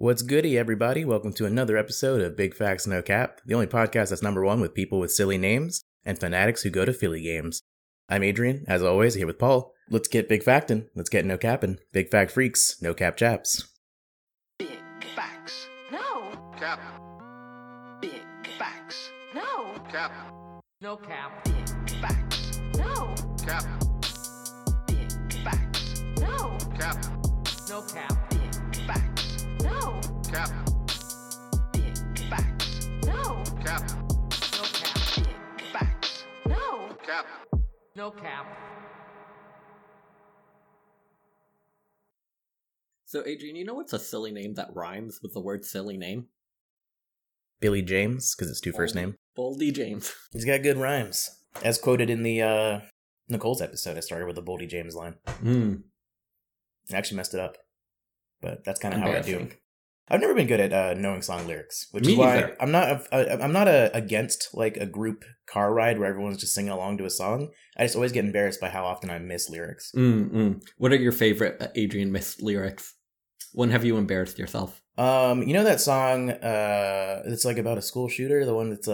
What's goody, everybody? Welcome to another episode of Big Facts No Cap, the only podcast that's number one with people with silly names and fanatics who go to Philly games. I'm Adrian, as always, here with Paul. Let's get big factin', let's get no cappin'. Big fact freaks, no cap chaps. Big facts. No. Cap. Big facts. No. Cap. No cap. Big facts. No. Cap. Big facts. No. Cap. No cap. Big facts. No. Cap. Big facts. No. Cap. No cap. Big facts. No. Cap. No cap. So, Adrian, you know what's a silly name that rhymes with the word silly name? Billy James, because it's first name. Boldy James. He's got good rhymes. As quoted in the Nicole's episode, I started with the Boldy James line. I actually messed it up. But that's kind of how I do. I've never been good at knowing song lyrics, which is why either. I'm not against like a group car ride where everyone's just singing along to a song. I just always get embarrassed by how often I miss lyrics. What are your favorite Adrian missed lyrics? When have you embarrassed yourself? You know that song that's like about a school shooter, the one that's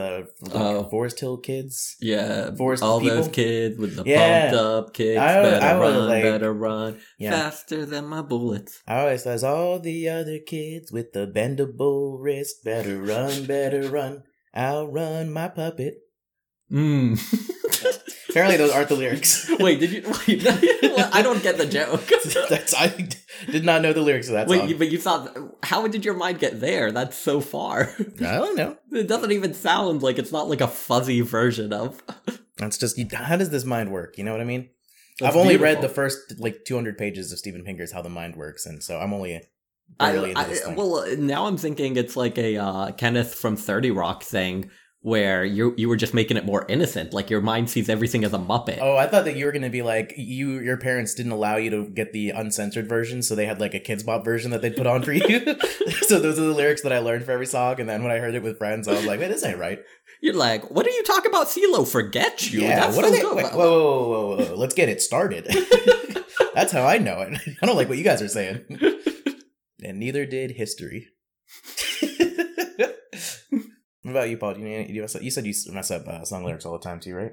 Forest Hill kids? Yeah. Forest All people? Those kids with the pumped up kicks. Better run. Yeah. Faster than my bullets. I always says all the other kids with the bendable wrist. Better run, better run. I'll run my puppet. Apparently those aren't the lyrics. Wait, I don't get the joke. I did not know the lyrics of that song. Wait, but you thought, how did your mind get there? That's so far. I don't know. It doesn't even sound like, it's not like a fuzzy version of. That's just, how does this mind work? You know what I mean? That's only read the first, 200 pages of Steven Pinker's How the Mind Works, and so I'm only... now I'm thinking it's like a Kenneth from 30 Rock thing, where you were just making it more innocent, like your mind sees everything as a Muppet. Oh, I thought that you were going to be like, your parents didn't allow you to get the uncensored version, so they had like a Kids Bop version that they put on for you. So those are the lyrics that I learned for every song, and then when I heard it with friends, I was like, wait, this ain't right. You're like, what are you talking about, CeeLo? Forget you. Yeah, that's what are they? Whoa. Let's get it started. That's how I know it. I don't like what you guys are saying. And neither did history. What about you, Paul? You said you mess up song lyrics all the time too, right?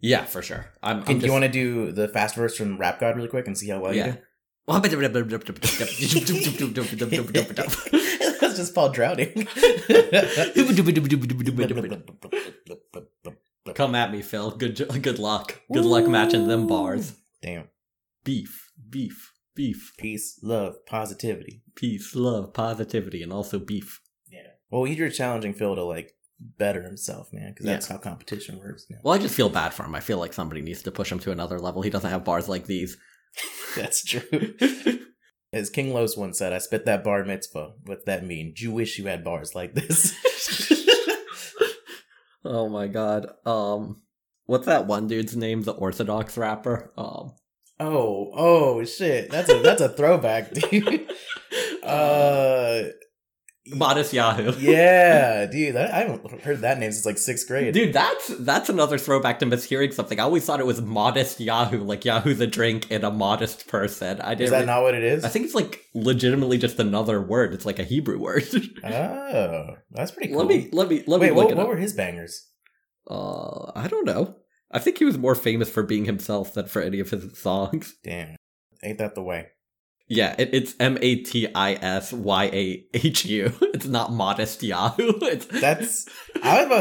Yeah, for sure. Do you want to do the fast verse from Rap God really quick and see how well you do? That's just Paul drowning. Come at me, Phil. Good luck. Good luck matching them bars. Damn. Beef. Peace, love, positivity. Peace, love, positivity, and also beef. Well, you're challenging Phil to, better himself, man, because that's how competition works now. Well, I just feel bad for him. I feel like somebody needs to push him to another level. He doesn't have bars like these. That's true. As King Los once said, I spit that bar mitzvah. What's that mean? You wish you had bars like this. Oh, my God. What's that one dude's name? The Orthodox rapper? Oh, shit. That's a throwback, dude. Matisyahu. Yeah, dude, I haven't heard that name since sixth grade. Dude, that's another throwback to mishearing something. I always thought it was modest Yahoo, like Yahoo's a drink and a modest person. Is that not what it is? I think it's legitimately just another word. It's like a Hebrew word. Oh, that's pretty cool. Let me. Wait, what were his bangers? I don't know. I think he was more famous for being himself than for any of his songs. Damn, ain't that the way? Yeah, it's Matisyahu. It's not Modest Yahoo. I was about to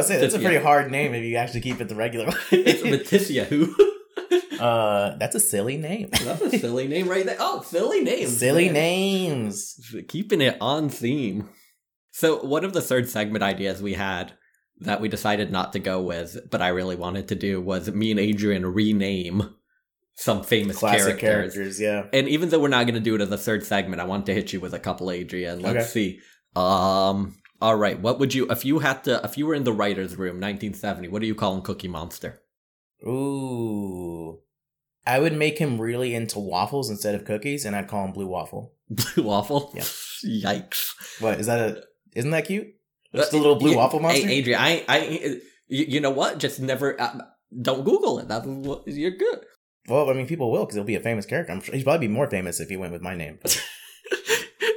say, that's a pretty hard name if you actually keep it the regular way. It's Matisyahu. That's a silly name. That's a silly name right there. Oh, silly names. Silly names. Keeping it on theme. So one of the third segment ideas we had that we decided not to go with, but I really wanted to do, was me and Adrian rename some famous characters, yeah. And even though we're not going to do it as a third segment, I want to hit you with a couple, Adrian. Let's see. All right, what would you, if you were in the writer's room, 1970, what are you calling Cookie Monster? Ooh. I would make him really into waffles instead of cookies, and I'd call him Blue Waffle. Blue Waffle? Yeah. Yikes. What, isn't that cute? Just a little blue waffle monster? Hey, Adrian, you know what? Just never, don't Google it. You're good. Well, I mean, people will, because he'll be a famous character. I'm sure he'd probably be more famous if he went with my name.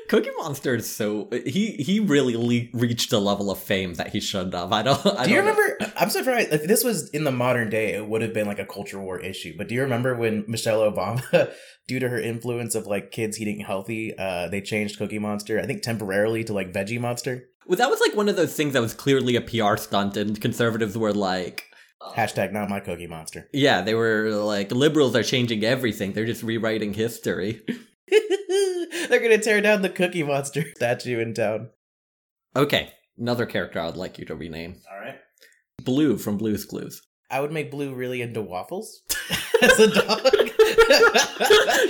Cookie Monster is so he really reached a level of fame that he shouldn't have. Do you remember? I'm surprised. If this was in the modern day, it would have been like a culture war issue. But do you remember when Michelle Obama, due to her influence of like kids eating healthy, they changed Cookie Monster, I think temporarily, to like Veggie Monster? Well, that was like one of those things that was clearly a PR stunt, and conservatives were like, hashtag not my Cookie Monster. Yeah, they were like, liberals are changing everything. They're just rewriting history. They're going to tear down the Cookie Monster statue in town. Okay, another character I would like you to rename. All right. Blue from Blue's Clues. I would make Blue really into waffles as a dog.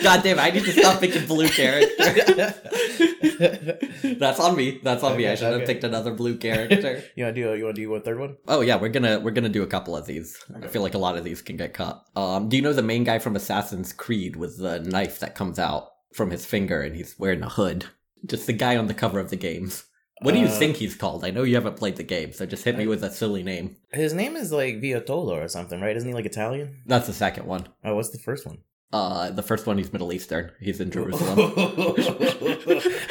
God damn, I need to stop picking Blue character. That's on me. That's on me. I should have picked another Blue character. You want to do a third one? Oh yeah, we're gonna do a couple of these. Okay. I feel like a lot of these can get cut. Do you know the main guy from Assassin's Creed with the knife that comes out from his finger and he's wearing a hood? Just the guy on the cover of the games. What do you think he's called? I know you haven't played the game, so just hit me with a silly name. His name is like Viotolo or something, right? Isn't he like Italian? That's the second one. Oh, what's the first one? The first one, he's Middle Eastern. He's in Jerusalem.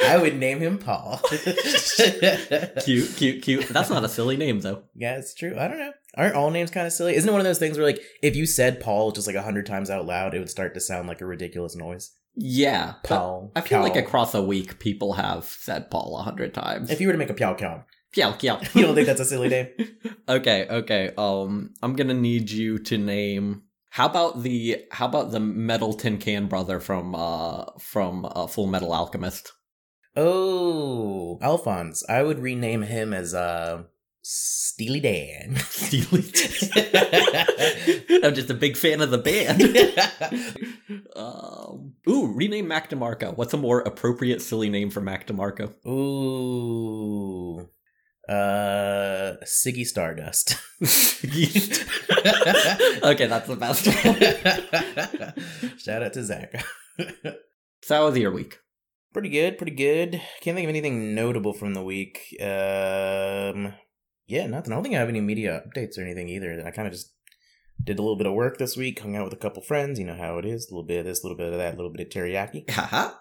I would name him Paul. Cute. That's not a silly name, though. Yeah, it's true. I don't know. Aren't all names kind of silly? Isn't it one of those things where, like, if you said Paul just like 100 times out loud, it would start to sound like a ridiculous noise? Yeah. Paul. I feel like across a week, people have said Paul 100 times. If you were to make a Piao-Kiao. Piao-Kiao. You don't think that's a silly name? Okay. I'm gonna need you to name... How about the metal tin can brother from Full Metal Alchemist? Oh, Alphonse. I would rename him as Steely Dan. I'm just a big fan of the band. Rename Mac DeMarco. What's a more appropriate silly name for Mac DeMarco? Ooh. Siggy Stardust. Okay, that's the best one. Shout out to Zach. So how was your week? Pretty good. Can't think of anything notable from the week. Yeah, nothing. I don't think I have any media updates or anything either. I kind of just did a little bit of work this week, hung out with a couple friends. You know how it is. A little bit of this, a little bit of that, a little bit of teriyaki. Haha.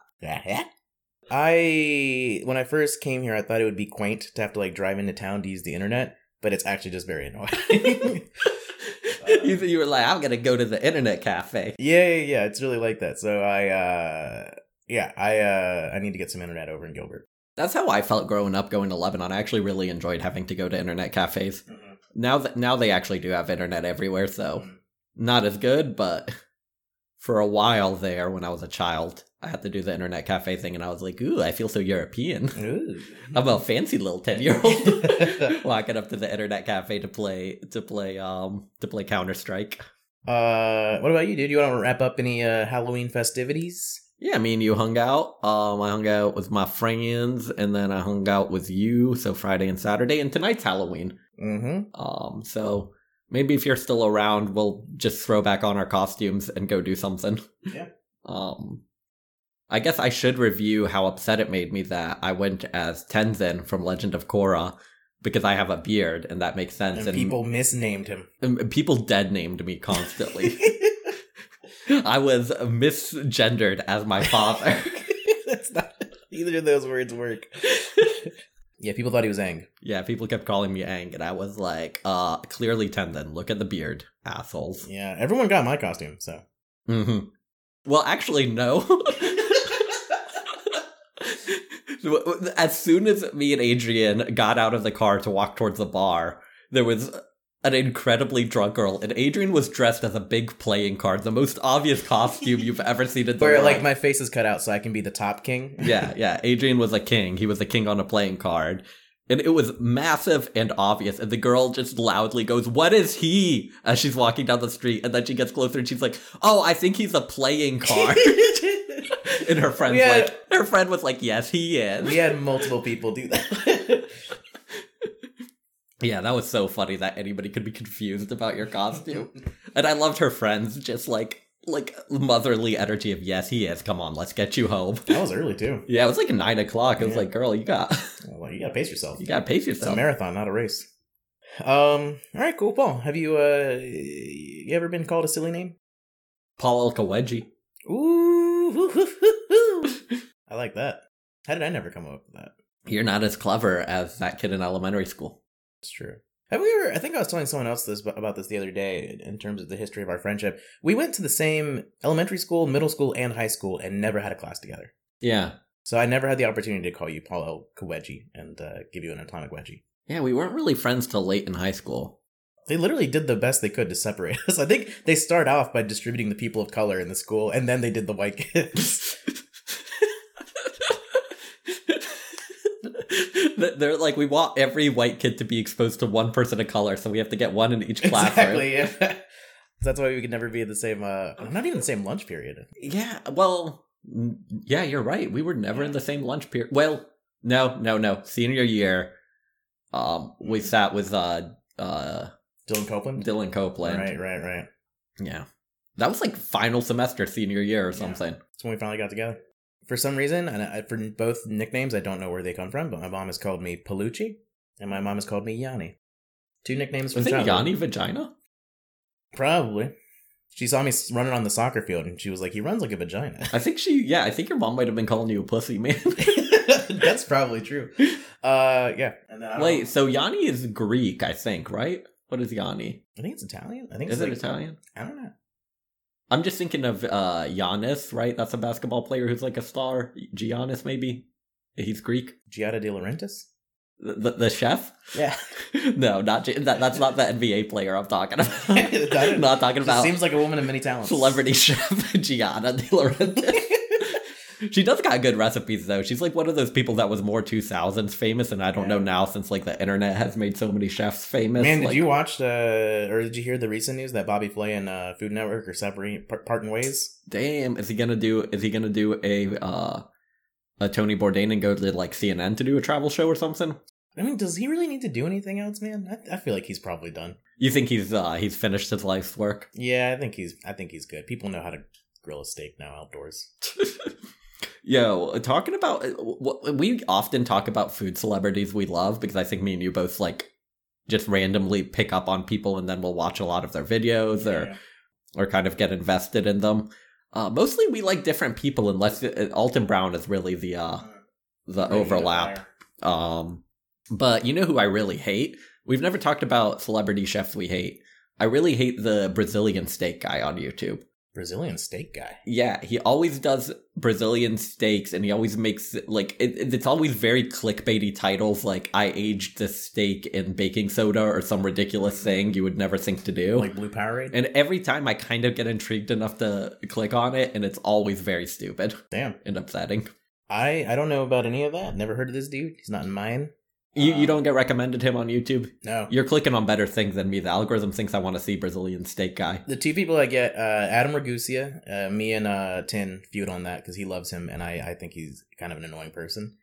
When I first came here, I thought it would be quaint to have to like drive into town to use the internet, but it's actually just very annoying. You were like, I'm going to go to the internet cafe. Yeah. It's really like that. So I need to get some internet over in Gilbert. That's how I felt growing up going to Lebanon. I actually really enjoyed having to go to internet cafes. Mm-hmm. Now they actually do have internet everywhere, so not as good, but for a while there when I was a child, I had to do the internet cafe thing, and I was like, ooh, I feel so European. Ooh. I'm a fancy little 10-year-old walking up to the internet cafe to play Counter-Strike. What about you, dude? You want to wrap up any Halloween festivities? Yeah, me and you hung out. I hung out with my friends, and then I hung out with you, so Friday and Saturday, and tonight's Halloween. Mm-hmm. So maybe if you're still around, we'll just throw back on our costumes and go do something. Yeah. I guess I should review how upset it made me that I went as Tenzin from Legend of Korra, because I have a beard, and that makes sense. And people misnamed him. And people dead-named me constantly. I was misgendered as my father. That's not... Either of those words work. Yeah, people thought he was Aang. Yeah, people kept calling me Aang, and I was like, clearly Tenzin. Look at the beard, assholes. Yeah, everyone got my costume, so... Mm-hmm. Well, actually, no. As soon as me and Adrian got out of the car to walk towards the bar, there was an incredibly drunk girl, and Adrian was dressed as a big playing card, the most obvious costume you've ever seen in the world. Where, like, my face is cut out so I can be the top king. Yeah. Adrian was a king. He was a king on a playing card. And it was massive and obvious, and the girl just loudly goes, "What is he?" as she's walking down the street, and then she gets closer, and she's like, "Oh, I think he's a playing card." And her friend's her friend was like, "Yes, he is." We had multiple people do that. Yeah, that was so funny that anybody could be confused about your costume. And I loved her friend's just like motherly energy of, "Yes, he is. Come on, let's get you home." That was early too. Yeah, it was like 9 o'clock. It was like, girl, you gotta pace yourself. It's a marathon, not a race. All right, cool, Paul. Have you ever been called a silly name? Paul Elkawedgie. Ooh. I like that. How did I never come up with that? You're not as clever as that kid in elementary school. It's true. Have we ever, I think I was telling someone else this about this the other day in terms of the history of our friendship. We went to the same elementary school, middle school, and high school and never had a class together. Yeah. So I never had the opportunity to call you Paulo Kawedji and give you an atomic wedgie. Yeah, we weren't really friends till late in high school. They literally did the best they could to separate us. I think they start off by distributing the people of color in the school, and then they did the white kids. They're like, we want every white kid to be exposed to one person of color, so we have to get one in each class. Exactly, right? Yeah. That's why we could never be in the same, not even the same lunch period. Yeah, well, yeah, you're right. We were never in the same lunch period. Well, no. Senior year, we sat with Dylan Copeland? Dylan Copeland. Right. Yeah. That was like final semester senior year or something. Yeah. That's when we finally got together. For some reason, and for both nicknames, I don't know where they come from, but my mom has called me Palucci, and my mom has called me Yanni. Two nicknames from childhood. Was it Yanni Vagina? Probably. She saw me running on the soccer field, and she was like, he runs like a vagina. I think your mom might have been calling you a pussy, man. That's probably true. Yeah. And then so Yanni is Greek, I think, right? What is Yanni? I think it's Italian. Is it Italian? I don't know. I'm just thinking of Giannis, right? That's a basketball player who's like a star. Giannis, maybe? He's Greek. Giada De Laurentiis? The chef? Yeah. No, not that's not the NBA player I'm talking about. I'm not talking about. Seems like a woman of many talents. Celebrity chef Giada De Laurentiis. She does got good recipes, though. She's like one of those people that was more 2000s famous, and I don't know now since like the internet has made so many chefs famous. Man, did you watch or did you hear the recent news that Bobby Flay and Food Network are separating, parting ways? Damn, is he gonna do a Tony Bourdain and go to like CNN to do a travel show or something? I mean, does he really need to do anything else, man? I feel like he's probably done. You think he's finished his life's work? Yeah, I think he's good. People know how to grill a steak now outdoors. Yo, talking about, we often talk about food celebrities we love because I think me and you both like just randomly pick up on people and then we'll watch a lot of their videos or kind of get invested in them. Mostly we like different people unless Alton Brown is really the overlap. But you know who I really hate? We've never talked about celebrity chefs we hate. I really hate the Brazilian steak guy on YouTube. Brazilian steak guy. Yeah, he always does Brazilian steaks, and he always makes like it's always very clickbaity titles, like I aged this steak in baking soda or some ridiculous thing you would never think to do, like Blue Powerade. And every time I kind of get intrigued enough to click on it, and it's always very stupid. Damn, and upsetting. I don't know about any of that. Never heard of this dude. He's not in mine. You don't get recommended him on YouTube? No. You're clicking on better things than me. The algorithm thinks I want to see Brazilian steak guy. The two people I get, Adam Ragusa, me and Tin feud on that because he loves him and I think he's kind of an annoying person.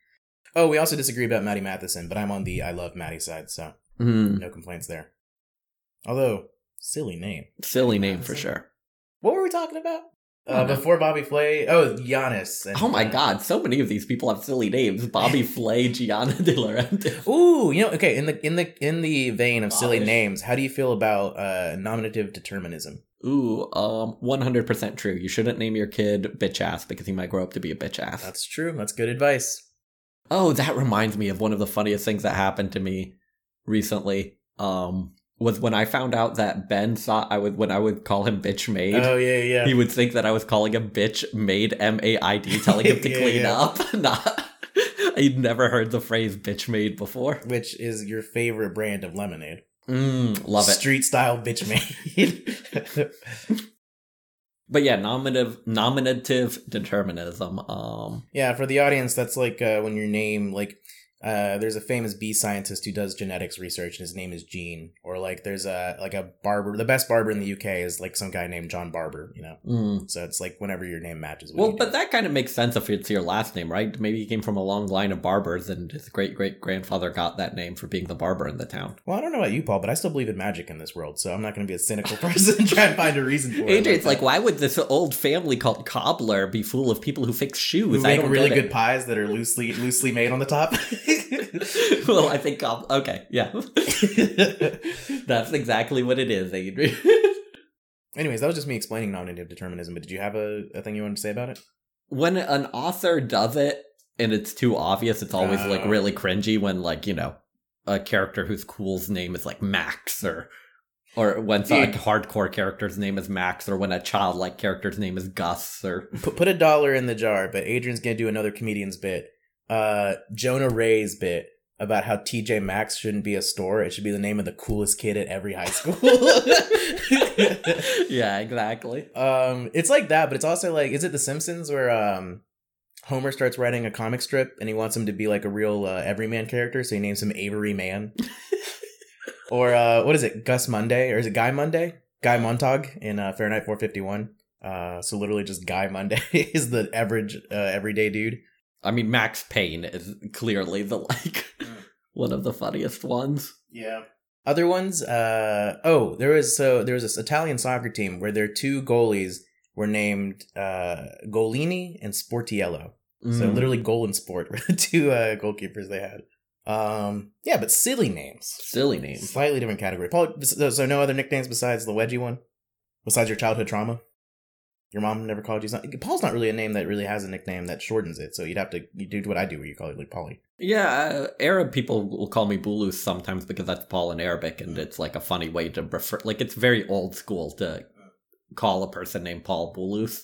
Oh, we also disagree about Maddie Matheson, but I'm on the I love Maddie side, so no complaints there. Although, silly name. Silly name Matheson. For sure. What were we talking about? Before Bobby Flay, Giannis. And, oh my God, so many of these people have silly names. Bobby Flay, Giada De Laurentiis. Ooh, okay, in the vein of silly names, how do you feel about nominative determinism? Ooh, 100% true. You shouldn't name your kid bitch ass because he might grow up to be a bitch ass. That's true. That's good advice. Oh, that reminds me of one of the funniest things that happened to me recently. Was when I found out that Ben thought when I would call him Bitch Maid. Oh, yeah. He would think that I was calling him Bitch Maid, M-A-I-D, telling him to clean up. He'd never heard the phrase Bitch Maid before. Which is your favorite brand of lemonade. Love it. Street-style Bitch Maid. But yeah, nominative determinism. Yeah, for the audience, that's like when your name, like... there's a famous bee scientist who does genetics research, and his name is Gene. Or like, there's a barber. The best barber in the UK is like some guy named John Barber. So it's like whenever your name matches. Well, but that kind of makes sense if it's your last name, right? Maybe he came from a long line of barbers, and his great great grandfather got that name for being the barber in the town. Well, I don't know about you, Paul, but I still believe in magic in this world, so I'm not going to be a cynical person and try and find a reason for it. Adrian's like, why would this old family called cobbler be full of people who fix shoes? Who make really good pies that are loosely made on the top. Well, I think okay, yeah. That's exactly what it is, Adrian. Anyways, that was just me explaining nominative determinism, but did you have a thing you wanted to say about it? When an author does it, and it's too obvious. It's always like really cringy when, like, you know, a character who's cool's name is like Max, or when a hardcore character's name is Max, or when a childlike character's name is Gus, or put a dollar in the jar. But Adrian's gonna do another comedian's bit, Jonah Ray's bit about how TJ Maxx shouldn't be a store. It should be the name of the coolest kid at every high school. Yeah, exactly. It's like that, but it's also like, is it The Simpsons where Homer starts writing a comic strip and he wants him to be like a real everyman character, so he names him Avery Man? Or what is it, Gus Monday? Or is it Guy Monday? Guy Montag in Fahrenheit 451. So literally just Guy Monday is the average everyday dude. I mean, Max Payne is clearly the, like, one of the funniest ones. Yeah. Other ones, there was this Italian soccer team where their two goalies were named Golini and Sportiello. Mm. So literally Goal and Sport were the two goalkeepers they had. Yeah, but silly names. Silly names. Slightly different category. Paul, so no other nicknames besides the wedgie one? Besides your childhood trauma? Your mom never called you something? Paul's not really a name that really has a nickname that shortens it, so you do what I do where you call it like Paulie. Yeah, Arab people will call me Bulu sometimes because that's Paul in Arabic, and it's like a funny way to refer, like it's very old school to call a person named Paul Bulu.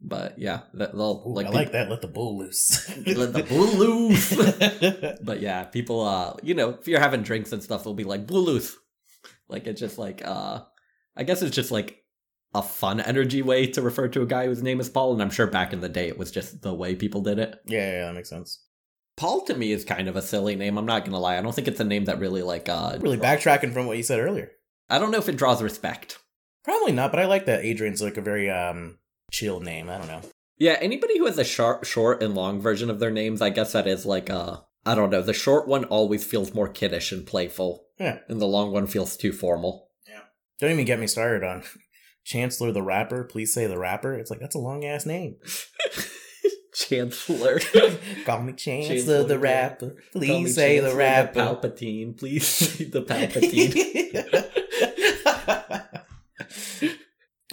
But yeah, they'll like, that. Let the bull loose. Let the bull loose. But yeah, people, you know, if you're having drinks and stuff, they'll be like, Buluth. Like, it's just like, I guess it's just like a fun energy way to refer to a guy whose name is Paul. And I'm sure back in the day, it was just the way people did it. Yeah, that makes sense. Paul to me is kind of a silly name. I'm not going to lie. I don't think it's a name that really like, really backtracking from what you said earlier. I don't know if it draws respect. Probably not, but I like that Adrian's like a very, chill name. I don't know. Yeah, anybody who has a short and long version of their names, I guess that is like a, I don't know, the short one always feels more kiddish and playful. Yeah. And the long one feels too formal. Yeah. Don't even get me started on Chancellor the Rapper. Please say the Rapper. It's like, that's a long ass name. Chancellor. Call me Chancellor the Rapper. Please say the Rapper. Palpatine. Please say the Palpatine.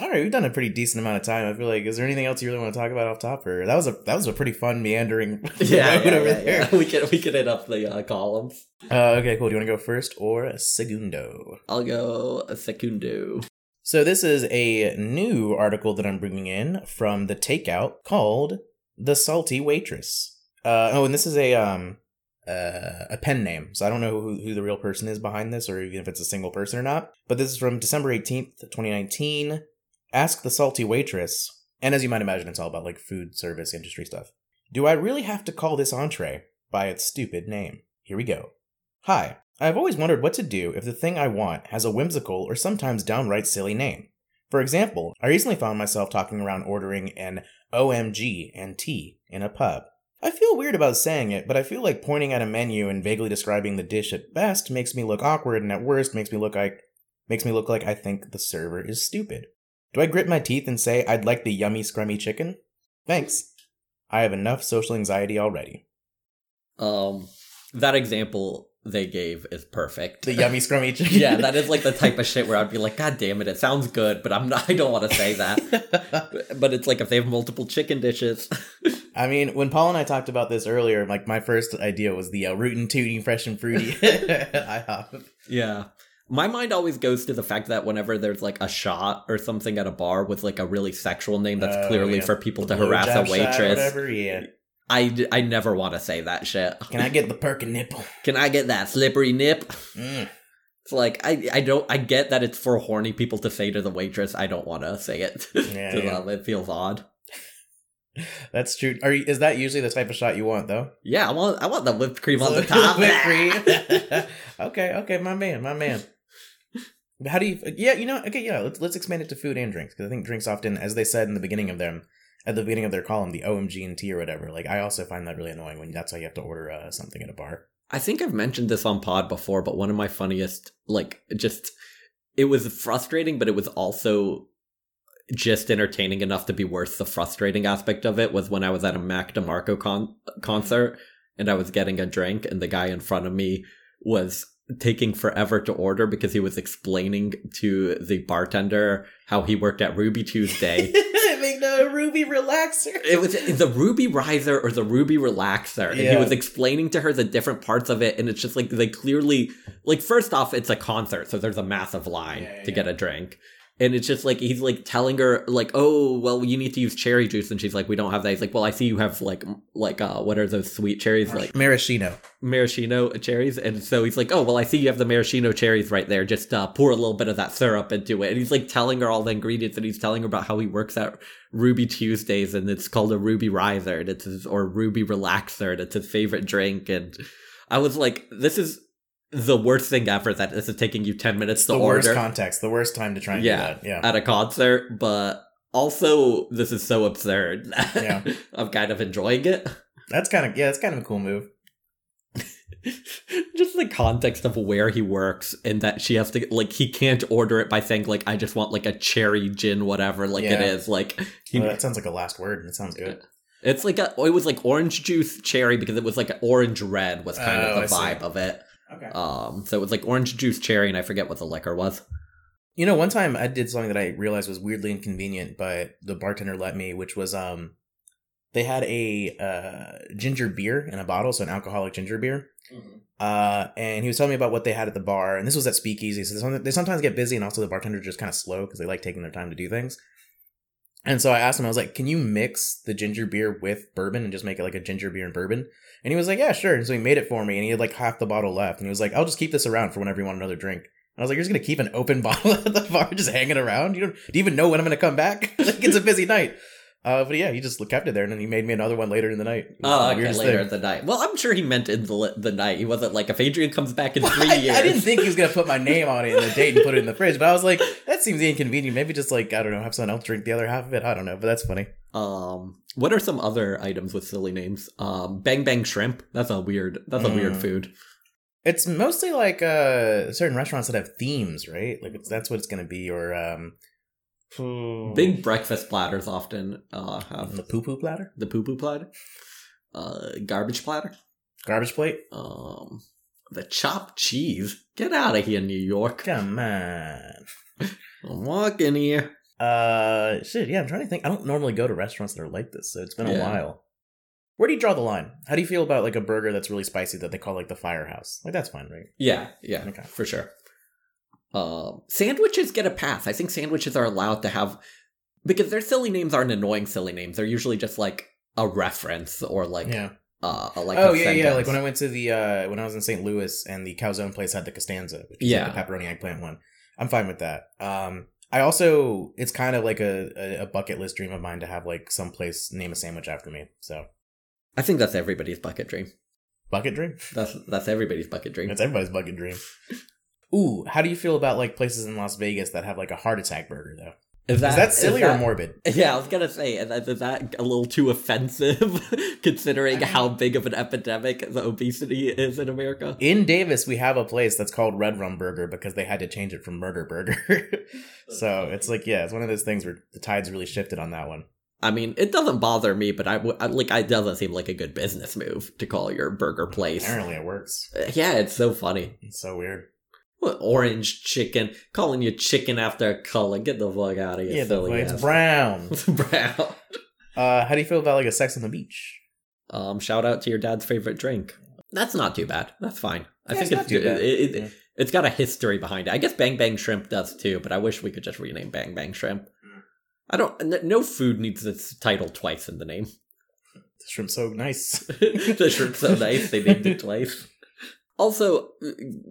All right, we've done a pretty decent amount of time. I feel like, is there anything else you really want to talk about off top? Or that was a pretty fun meandering road over there. Yeah. We could hit up the columns. Okay, cool. Do you want to go first or segundo? I'll go segundo. So this is a new article that I'm bringing in from The Takeout called "The Salty Waitress." And this is a pen name, so I don't know who the real person is behind this, or even if it's a single person or not. But this is from December 18th, 2019. Ask the Salty Waitress, and as you might imagine, it's all about, like, food service industry stuff. Do I really have to call this entree by its stupid name? Here we go. Hi, I've always wondered what to do if the thing I want has a whimsical or sometimes downright silly name. For example, I recently found myself talking around ordering an OMG and tea in a pub. I feel weird about saying it, but I feel like pointing at a menu and vaguely describing the dish at best makes me look awkward, and at worst makes me look like I think the server is stupid. Do I grit my teeth and say I'd like the yummy scrummy chicken? Thanks. I have enough social anxiety already. That example they gave is perfect. The yummy scrummy chicken? Yeah, that is like the type of shit where I'd be like, God damn it sounds good, but I don't want to say that. But it's like if they have multiple chicken dishes. I mean, when Paul and I talked about this earlier, like my first idea was the rootin' tootin' fresh and fruity IHOP. Yeah. My mind always goes to the fact that whenever there's like a shot or something at a bar with like a really sexual name that's clearly for people to harass a waitress, whatever, yeah. I never want to say that shit. Can I get the perkin' nipple? Can I get that slippery nip? Mm. It's like, I get that it's for horny people to say to the waitress. I don't want to say it. Yeah, yeah. It feels odd. That's true. Is that usually the type of shot you want, though? Yeah, I want the whipped cream on the top. Whipped cream. Okay, my man. How do you... Yeah, you know... Okay, yeah, let's expand it to food and drinks. Because I think drinks often, as they said in the beginning of them, at the beginning of their column, the OMG and tea or whatever. Like, I also find that really annoying when that's how you have to order something at a bar. I think I've mentioned this on pod before, but one of my funniest... Like, just... It was frustrating, but it was also just entertaining enough to be worth the frustrating aspect of it, was when I was at a Mac DeMarco concert, and I was getting a drink, and the guy in front of me was taking forever to order because he was explaining to the bartender how he worked at Ruby Tuesday. Make the Ruby Relaxer. It was the Ruby Riser or the Ruby Relaxer. Yeah. And he was explaining to her the different parts of it. And it's just like they clearly, like, first off, it's a concert. So there's a massive line to get a drink. And it's just like he's like telling her like, oh, well, you need to use cherry juice. And she's like, we don't have that. He's like, well, I see you have like what are those sweet cherries? Like maraschino cherries. And so he's like, oh, well, I see you have the maraschino cherries right there. Just pour a little bit of that syrup into it. And he's like telling her all the ingredients, and he's telling her about how he works at Ruby Tuesdays, and it's called a Ruby Riser, and it's his, or Ruby Relaxer, and it's his favorite drink. And I was like, this is the worst thing ever, that this is taking you 10 minutes to order. The worst context, the worst time to try and do that. Yeah, at a concert, but also this is so absurd. Yeah. I'm kind of enjoying it. That's kind of a cool move. Just the context of where he works, and that she has to, like, he can't order it by saying, like, I just want, like, a cherry gin, whatever, like it is. Like, he, that sounds like a last word, and it sounds good. It's like it was like orange juice cherry, because it was like orange red was kind of the vibe of it. Okay. So it was like orange juice cherry, and I forget what the liquor was. You know, one time I did something that I realized was weirdly inconvenient, but the bartender let me, which was they had a ginger beer in a bottle, so an alcoholic ginger beer. Mm-hmm. And he was telling me about what they had at the bar, and this was at Speakeasy. So they sometimes get busy, and also the bartenders are just kind of slow because they like taking their time to do things. And so I asked him, I was like, can you mix the ginger beer with bourbon and just make it like a ginger beer and bourbon? And he was like, yeah, sure. And so he made it for me, and he had like half the bottle left. And he was like, I'll just keep this around for whenever you want another drink. And I was like, you're just going to keep an open bottle at the bar just hanging around? Do you even know when I'm going to come back? Like, it's a busy night. But yeah, he just kept it there, and then he made me another one later in the night. Oh, okay, later in the night. Well, I'm sure he meant in the night. He wasn't like, if Adrian comes back in 3 years. I didn't think he was going to put my name on it in the date and put it in the fridge, but I was like, that seems inconvenient. Maybe just like, I don't know, have someone else drink the other half of it. I don't know, but that's funny. What are some other items with silly names? Bang Bang Shrimp. That's a weird food. It's mostly like certain restaurants that have themes, right? Like that's what it's going to be, or... Big breakfast platters often have the poo-poo platter, garbage platter, garbage plate, the chopped cheese. Get out of here, New York! Come on, I'm walking here. Shit. Yeah, I'm trying to think. I don't normally go to restaurants that are like this, so it's been a while. Where do you draw the line? How do you feel about like a burger that's really spicy that they call like the firehouse? Like that's fine, right? Yeah, okay, for sure. Sandwiches get a pass. I think sandwiches are allowed to have, because their silly names aren't annoying silly names. They're usually just like a reference or like sentence. Like when I went to the when I was in St. Louis and the Calzone place had the Costanza, which is like the pepperoni eggplant one. I'm fine with that. I also, it's kind of like a bucket list dream of mine to have like some place name a sandwich after me. So I think that's everybody's bucket dream. Bucket dream? That's everybody's bucket dream. That's everybody's bucket dream. Ooh, how do you feel about, like, places in Las Vegas that have, like, a heart attack burger, though? Is that silly or morbid? Yeah, I was going to say, is that a little too offensive, considering how big of an epidemic the obesity is in America? In Davis, we have a place that's called Red Rum Burger because they had to change it from Murder Burger. So it's like, yeah, it's one of those things where the tide's really shifted on that one. I mean, it doesn't bother me, but it doesn't seem like a good business move to call your burger place. Apparently it works. Yeah, it's so funny. It's so weird. What, orange chicken? Calling you chicken after a color? Get the fuck out of here, silly ass. It's brown. It's brown. How do you feel about like a Sex on the Beach? Shout out to your dad's favorite drink. That's not too bad. That's fine. Yeah, I think it's good. It's got a history behind it. I guess Bang Bang Shrimp does too, but I wish we could just rename Bang Bang Shrimp. I don't. No food needs its title twice in the name. The shrimp's so nice. The shrimp's so nice. They named it twice. Also,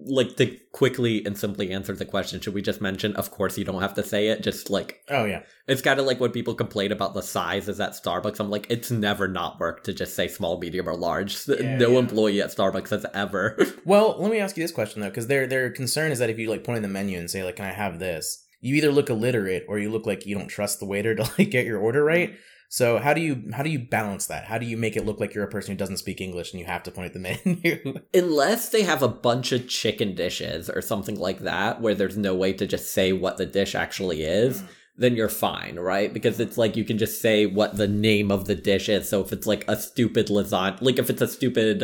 like, to quickly and simply answer the question, should we just mention, of course, you don't have to say it, just, like... Oh, yeah. It's kind of like when people complain about the sizes at Starbucks. I'm like, it's never not worked to just say small, medium, or large. Yeah, no employee at Starbucks has ever. Well, let me ask you this question, though, because their concern is that if you, like, point in the menu and say, like, can I have this? You either look illiterate or you look like you don't trust the waiter to, like, get your order right. So how do you balance that? How do you make it look like you're a person who doesn't speak English and you have to point at the menu? Unless they have a bunch of chicken dishes or something like that where there's no way to just say what the dish actually is, then you're fine, right? Because it's like you can just say what the name of the dish is. So if it's like a stupid lasagna, like if it's a stupid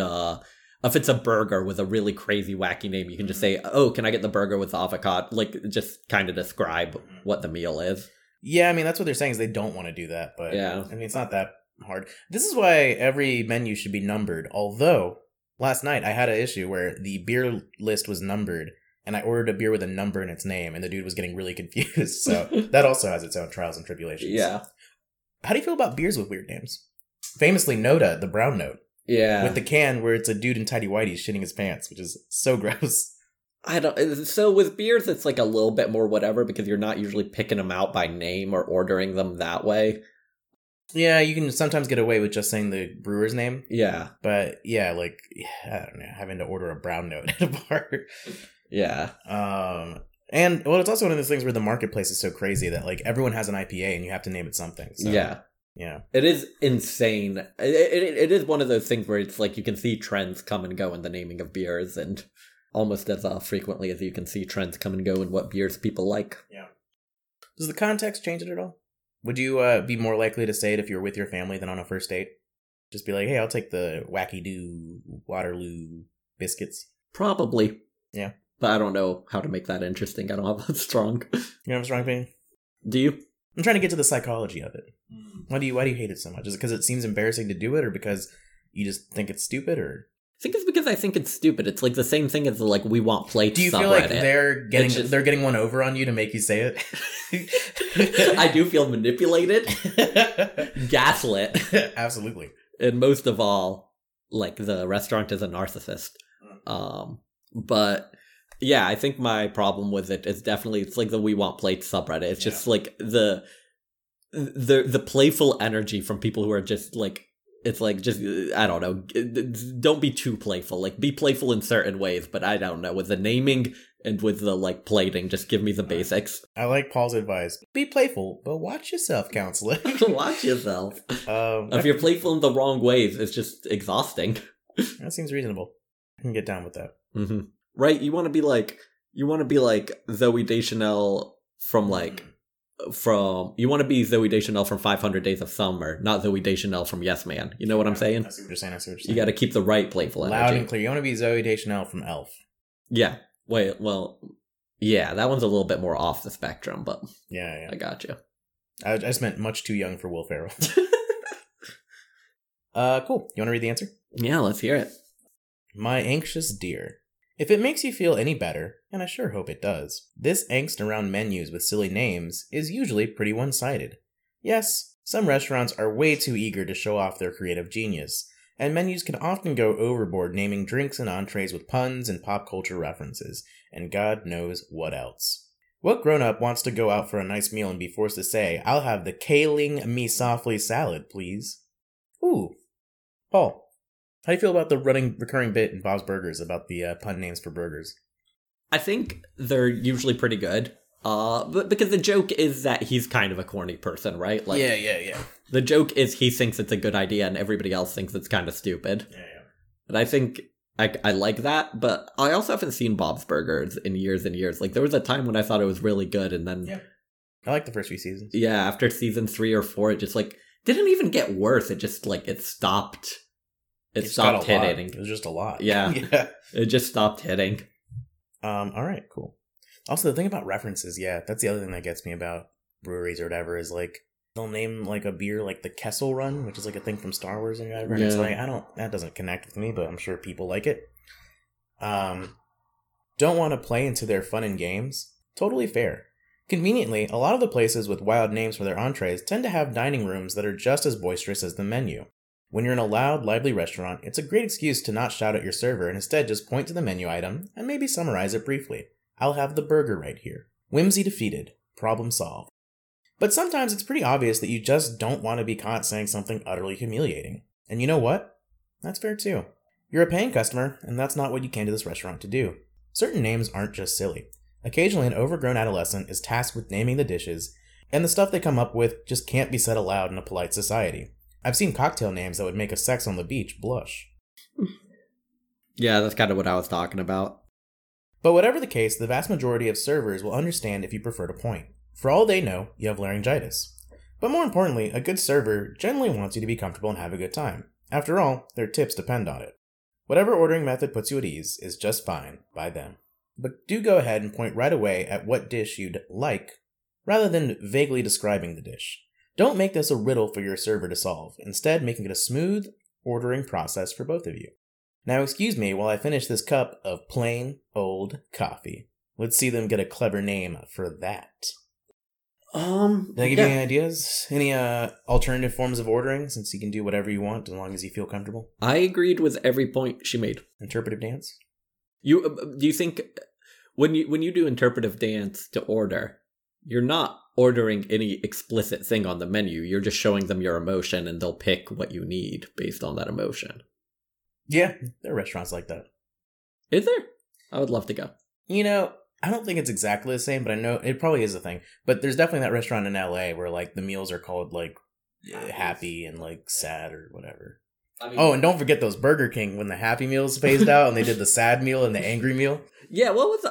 If it's a burger with a really crazy, wacky name, you can just say, oh, can I get the burger with the avocado? Like, just kind of describe what the meal is. Yeah, I mean, that's what they're saying is they don't want to do that. But, yeah. I mean, it's not that hard. This is why every menu should be numbered. Although, last night I had an issue where the beer list was numbered, and I ordered a beer with a number in its name, and the dude was getting really confused. So that also has its own trials and tribulations. Yeah. How do you feel about beers with weird names? Famously, Noda, the brown note. Yeah. With the can where it's a dude in tidy whities shitting his pants, which is so gross. So with beers, it's like a little bit more whatever because you're not usually picking them out by name or ordering them that way. Yeah, you can sometimes get away with just saying the brewer's name. Yeah. But yeah, like, I don't know, having to order a brown note at a bar. Yeah. And, well, it's also one of those things where the marketplace is so crazy that, like, everyone has an IPA and you have to name it something. So. Yeah. Yeah. It is insane. It is one of those things where it's like you can see trends come and go in the naming of beers, and almost as frequently as you can see trends come and go in what beers people like. Yeah. Does the context change it at all? Would you be more likely to say it if you were with your family than on a first date? Just be like, hey, I'll take the wacky-doo Waterloo biscuits. Probably. Yeah. But I don't know how to make that interesting. I don't have that strong. You don't have a strong opinion? Do you? I'm trying to get to the psychology of it. Why do you hate it so much? Is it because it seems embarrassing to do it, or because you just think it's stupid, or? I think it's because I think it's stupid. It's like the same thing as the, like, we want plates subreddit. Do you feel like they're getting one over on you to make you say it? I do feel manipulated, gaslit, absolutely, and most of all, like, the restaurant is a narcissist. But. Yeah, I think my problem with it is definitely, it's like the We Want Plates subreddit. It's just like the playful energy from people who are just like, it's like, just, I don't know, don't be too playful. Like, be playful in certain ways, but I don't know, with the naming and with the, like, plating, just give me the basics. I like Paul's advice. Be playful, but watch yourself, counselor. Watch yourself. If you're playful in the wrong ways, it's just exhausting. That seems reasonable. I can get down with that. Mm-hmm. Right, you want to be like Zooey Deschanel from Zooey Deschanel from 500 Days of Summer, not Zooey Deschanel from Yes Man. You know what I'm saying? I see what you're saying. You got to keep the right playful energy. Loud and clear. You want to be Zooey Deschanel from Elf. Yeah. Wait. Well. Yeah, that one's a little bit more off the spectrum, but yeah. I got you. I just meant much too young for Will Ferrell. Cool. You want to read the answer? Yeah, let's hear it. My anxious dear. If it makes you feel any better, and I sure hope it does, this angst around menus with silly names is usually pretty one-sided. Yes, some restaurants are way too eager to show off their creative genius, and menus can often go overboard naming drinks and entrees with puns and pop culture references, and God knows what else. What grown-up wants to go out for a nice meal and be forced to say, I'll have the Kaling Me Softly salad, please? Ooh. Paul. How do you feel about the recurring bit in Bob's Burgers about the pun names for burgers? I think they're usually pretty good, but because the joke is that he's kind of a corny person, right? Like, yeah. The joke is he thinks it's a good idea and everybody else thinks it's kind of stupid. Yeah. And I think I like that, but I also haven't seen Bob's Burgers in years and years. Like, there was a time when I thought it was really good, and then... Yeah. I like the first few seasons. Yeah, after season 3 or 4, it just, like, didn't even get worse. It just, like, it stopped... It stopped hitting. It was just a lot. Yeah. Yeah. It just stopped hitting. All right, cool. Also, the thing about references, yeah, that's the other thing that gets me about breweries or whatever is, like, they'll name, like, a beer, like, the Kessel Run, which is, like, a thing from Star Wars or whatever. Yeah. And it's like, that doesn't connect with me, but I'm sure people like it. Don't want to play into their fun and games. Totally fair. Conveniently, a lot of the places with wild names for their entrees tend to have dining rooms that are just as boisterous as the menu. When you're in a loud, lively restaurant, it's a great excuse to not shout at your server and instead just point to the menu item and maybe summarize it briefly. I'll have the burger right here. Whimsy defeated. Problem solved. But sometimes it's pretty obvious that you just don't want to be caught saying something utterly humiliating. And you know what? That's fair too. You're a paying customer, and that's not what you came to this restaurant to do. Certain names aren't just silly. Occasionally, an overgrown adolescent is tasked with naming the dishes, and the stuff they come up with just can't be said aloud in a polite society. I've seen cocktail names that would make a sex on the beach blush. Yeah, that's kind of what I was talking about. But whatever the case, the vast majority of servers will understand if you prefer to point. For all they know, you have laryngitis. But more importantly, a good server generally wants you to be comfortable and have a good time. After all, their tips depend on it. Whatever ordering method puts you at ease is just fine by them. But do go ahead and point right away at what dish you'd like, rather than vaguely describing the dish. Don't make this a riddle for your server to solve, instead making it a smooth ordering process for both of you. Now excuse me while I finish this cup of plain old coffee. Let's see them get a clever name for that. Did I give you any ideas? Any alternative forms of ordering, since you can do whatever you want as long as you feel comfortable? I agreed with every point she made. Interpretive dance? Do you think when you do interpretive dance to order, you're not ordering any explicit thing on the menu. You're just showing them your emotion and they'll pick what you need based on that emotion. Yeah, there are restaurants like that. Is there? I would love to go. You know, I don't think it's exactly the same, but I know it probably is a thing. But there's definitely that restaurant in LA where like the meals are called like happy and like sad or whatever. I mean, and don't forget those Burger King when the Happy Meals phased out and they did the sad meal and the angry meal. Yeah, what was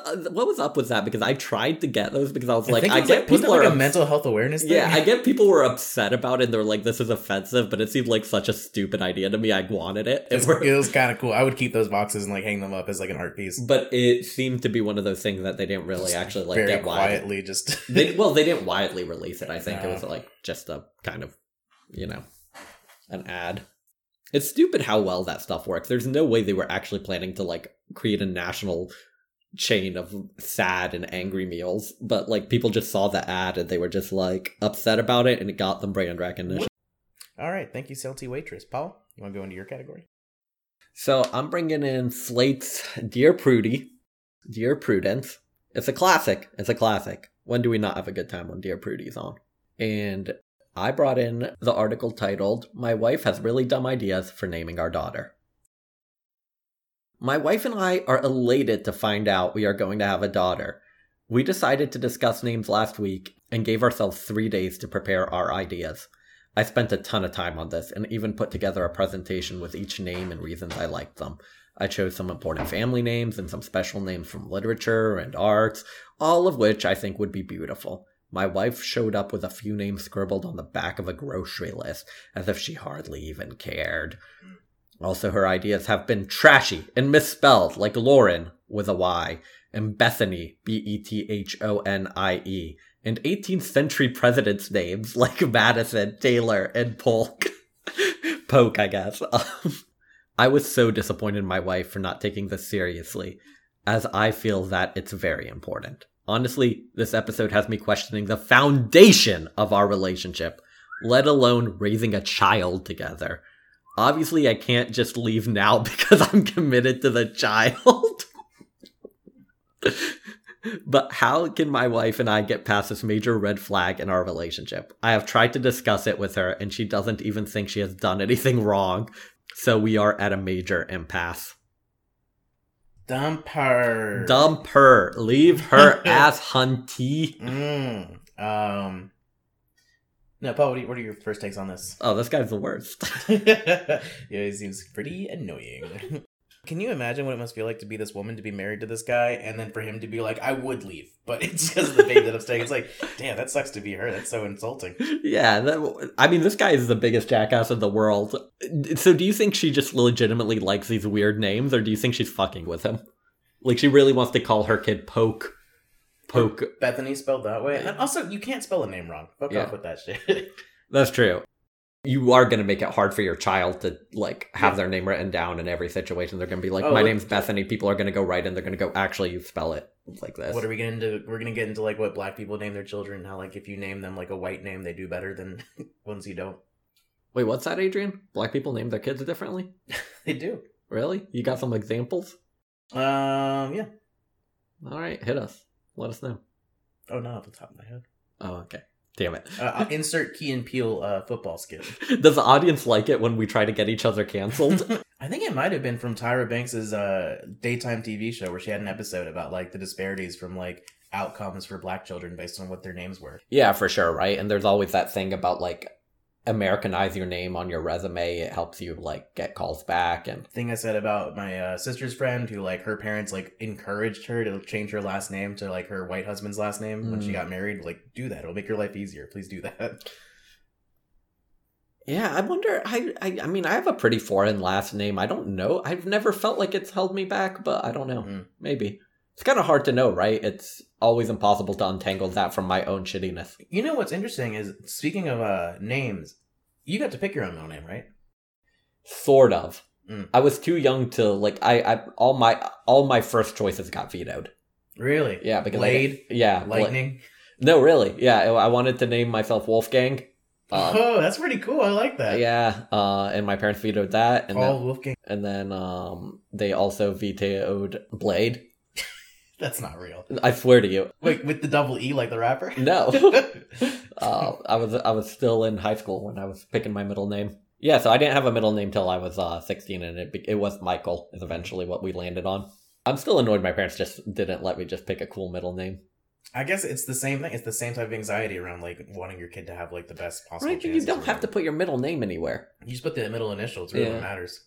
up with that? Because I tried to get those because I was like, I get people are a mental health awareness thing? Yeah, I get people were upset about it and they're like, this is offensive, but it seemed like such a stupid idea to me. I wanted it. It was kind of cool. I would keep those boxes and like hang them up as like an art piece. But it seemed to be one of those things that they didn't really actually like get quietly wide. Just they didn't widely release it. I think it was like just a kind of, you know, an ad. It's stupid how well that stuff works. There's no way they were actually planning to, like, create a national chain of sad and angry meals. But, like, people just saw the ad and they were just, like, upset about it and it got them brand recognition. All right. Thank you, Salty Waitress. Paul, you want to go into your category? So I'm bringing in Slate's Dear Prudie, Dear Prudence. It's a classic. It's a classic. When do we not have a good time when Dear Prudie's on? And I brought in the article titled, My Wife Has Really Dumb Ideas for Naming Our Daughter. My wife and I are elated to find out we are going to have a daughter. We decided to discuss names last week and gave ourselves 3 days to prepare our ideas. I spent a ton of time on this and even put together a presentation with each name and reasons I liked them. I chose some important family names and some special names from literature and arts, all of which I think would be beautiful. My wife showed up with a few names scribbled on the back of a grocery list, as if she hardly even cared. Also, her ideas have been trashy and misspelled, like Lauren, with a Y, and Bethany, Bethhonie, and 18th century presidents' names, like Madison, Taylor, and Polk. Polk, I guess. I was so disappointed in my wife for not taking this seriously, as I feel that it's very important. Honestly, this episode has me questioning the foundation of our relationship, let alone raising a child together. Obviously, I can't just leave now because I'm committed to the child. But how can my wife and I get past this major red flag in our relationship? I have tried to discuss it with her, and she doesn't even think she has done anything wrong, so we are at a major impasse. Dump her. Leave her ass, hunty. No, Paul, what are your first takes on this? Oh, this guy's the worst. Yeah, he seems pretty annoying. Can you imagine what it must feel like to be this woman, to be married to this guy, and then for him to be like, I would leave, but it's because of the babe that I'm staying. It's like, damn, that sucks to be her. That's so insulting. Yeah, I mean, this guy is the biggest jackass in the world. So do you think she just legitimately likes these weird names, or do you think she's fucking with him? Like, she really wants to call her kid Poke. Poke. Bethany spelled that way. And also, you can't spell a name wrong. Fuck off with that shit. That's true. You are going to make it hard for your child to, like, have their name written down in every situation. They're going to be like, my name's Bethany. People are going to go right in. They're going to go, actually, you spell it like this. What are we going to do? We're going to get into, like, what black people name their children. How, like, if you name them, like, a white name, they do better than ones you don't. Wait, what's that, Adrian? Black people name their kids differently? They do. Really? You got some examples? Yeah. All right, hit us. Let us know. Oh, not off the top of my head. Oh, okay. Damn it. Insert Key and Peele football skit. Does the audience like it when we try to get each other canceled? I think it might have been from Tyra Banks' daytime TV show where she had an episode about, like, the disparities from, like, outcomes for black children based on what their names were. Yeah, for sure, right? And there's always that thing about, like, Americanize your name on your resume. It helps you, like, get calls back. And thing I said about my sister's friend who, like, her parents, like, encouraged her to change her last name to, like, her white husband's last name when she got married. Like, do that. It'll make your life easier. Please do that. Yeah, I wonder. I mean, I have a pretty foreign last name. I don't know. I've never felt like it's held me back, but I don't know. Mm. Maybe. It's kind of hard to know, right? It's always impossible to untangle that from my own shittiness. You know what's interesting is, speaking of names, you got to pick your own middle name, right? Sort of. Mm. I was too young to, like, all my first choices got vetoed. Really? Yeah. Because Blade? Yeah. Lightning? No, really. Yeah, I wanted to name myself Wolfgang. Oh, that's pretty cool. I like that. Yeah, and my parents vetoed that. And then, Wolfgang. And then they also vetoed Blade. That's not real. I swear to you. Wait, with the double E like the rapper? No. I was still in high school when I was picking my middle name. Yeah, so I didn't have a middle name till I was 16, and it was Michael is eventually what we landed on. I'm still annoyed my parents just didn't let me just pick a cool middle name. I guess it's the same thing. It's the same type of anxiety around, like, wanting your kid to have, like, the best possible right, chances. You don't have to put your middle name anywhere. You just put the middle initial. It's really what matters.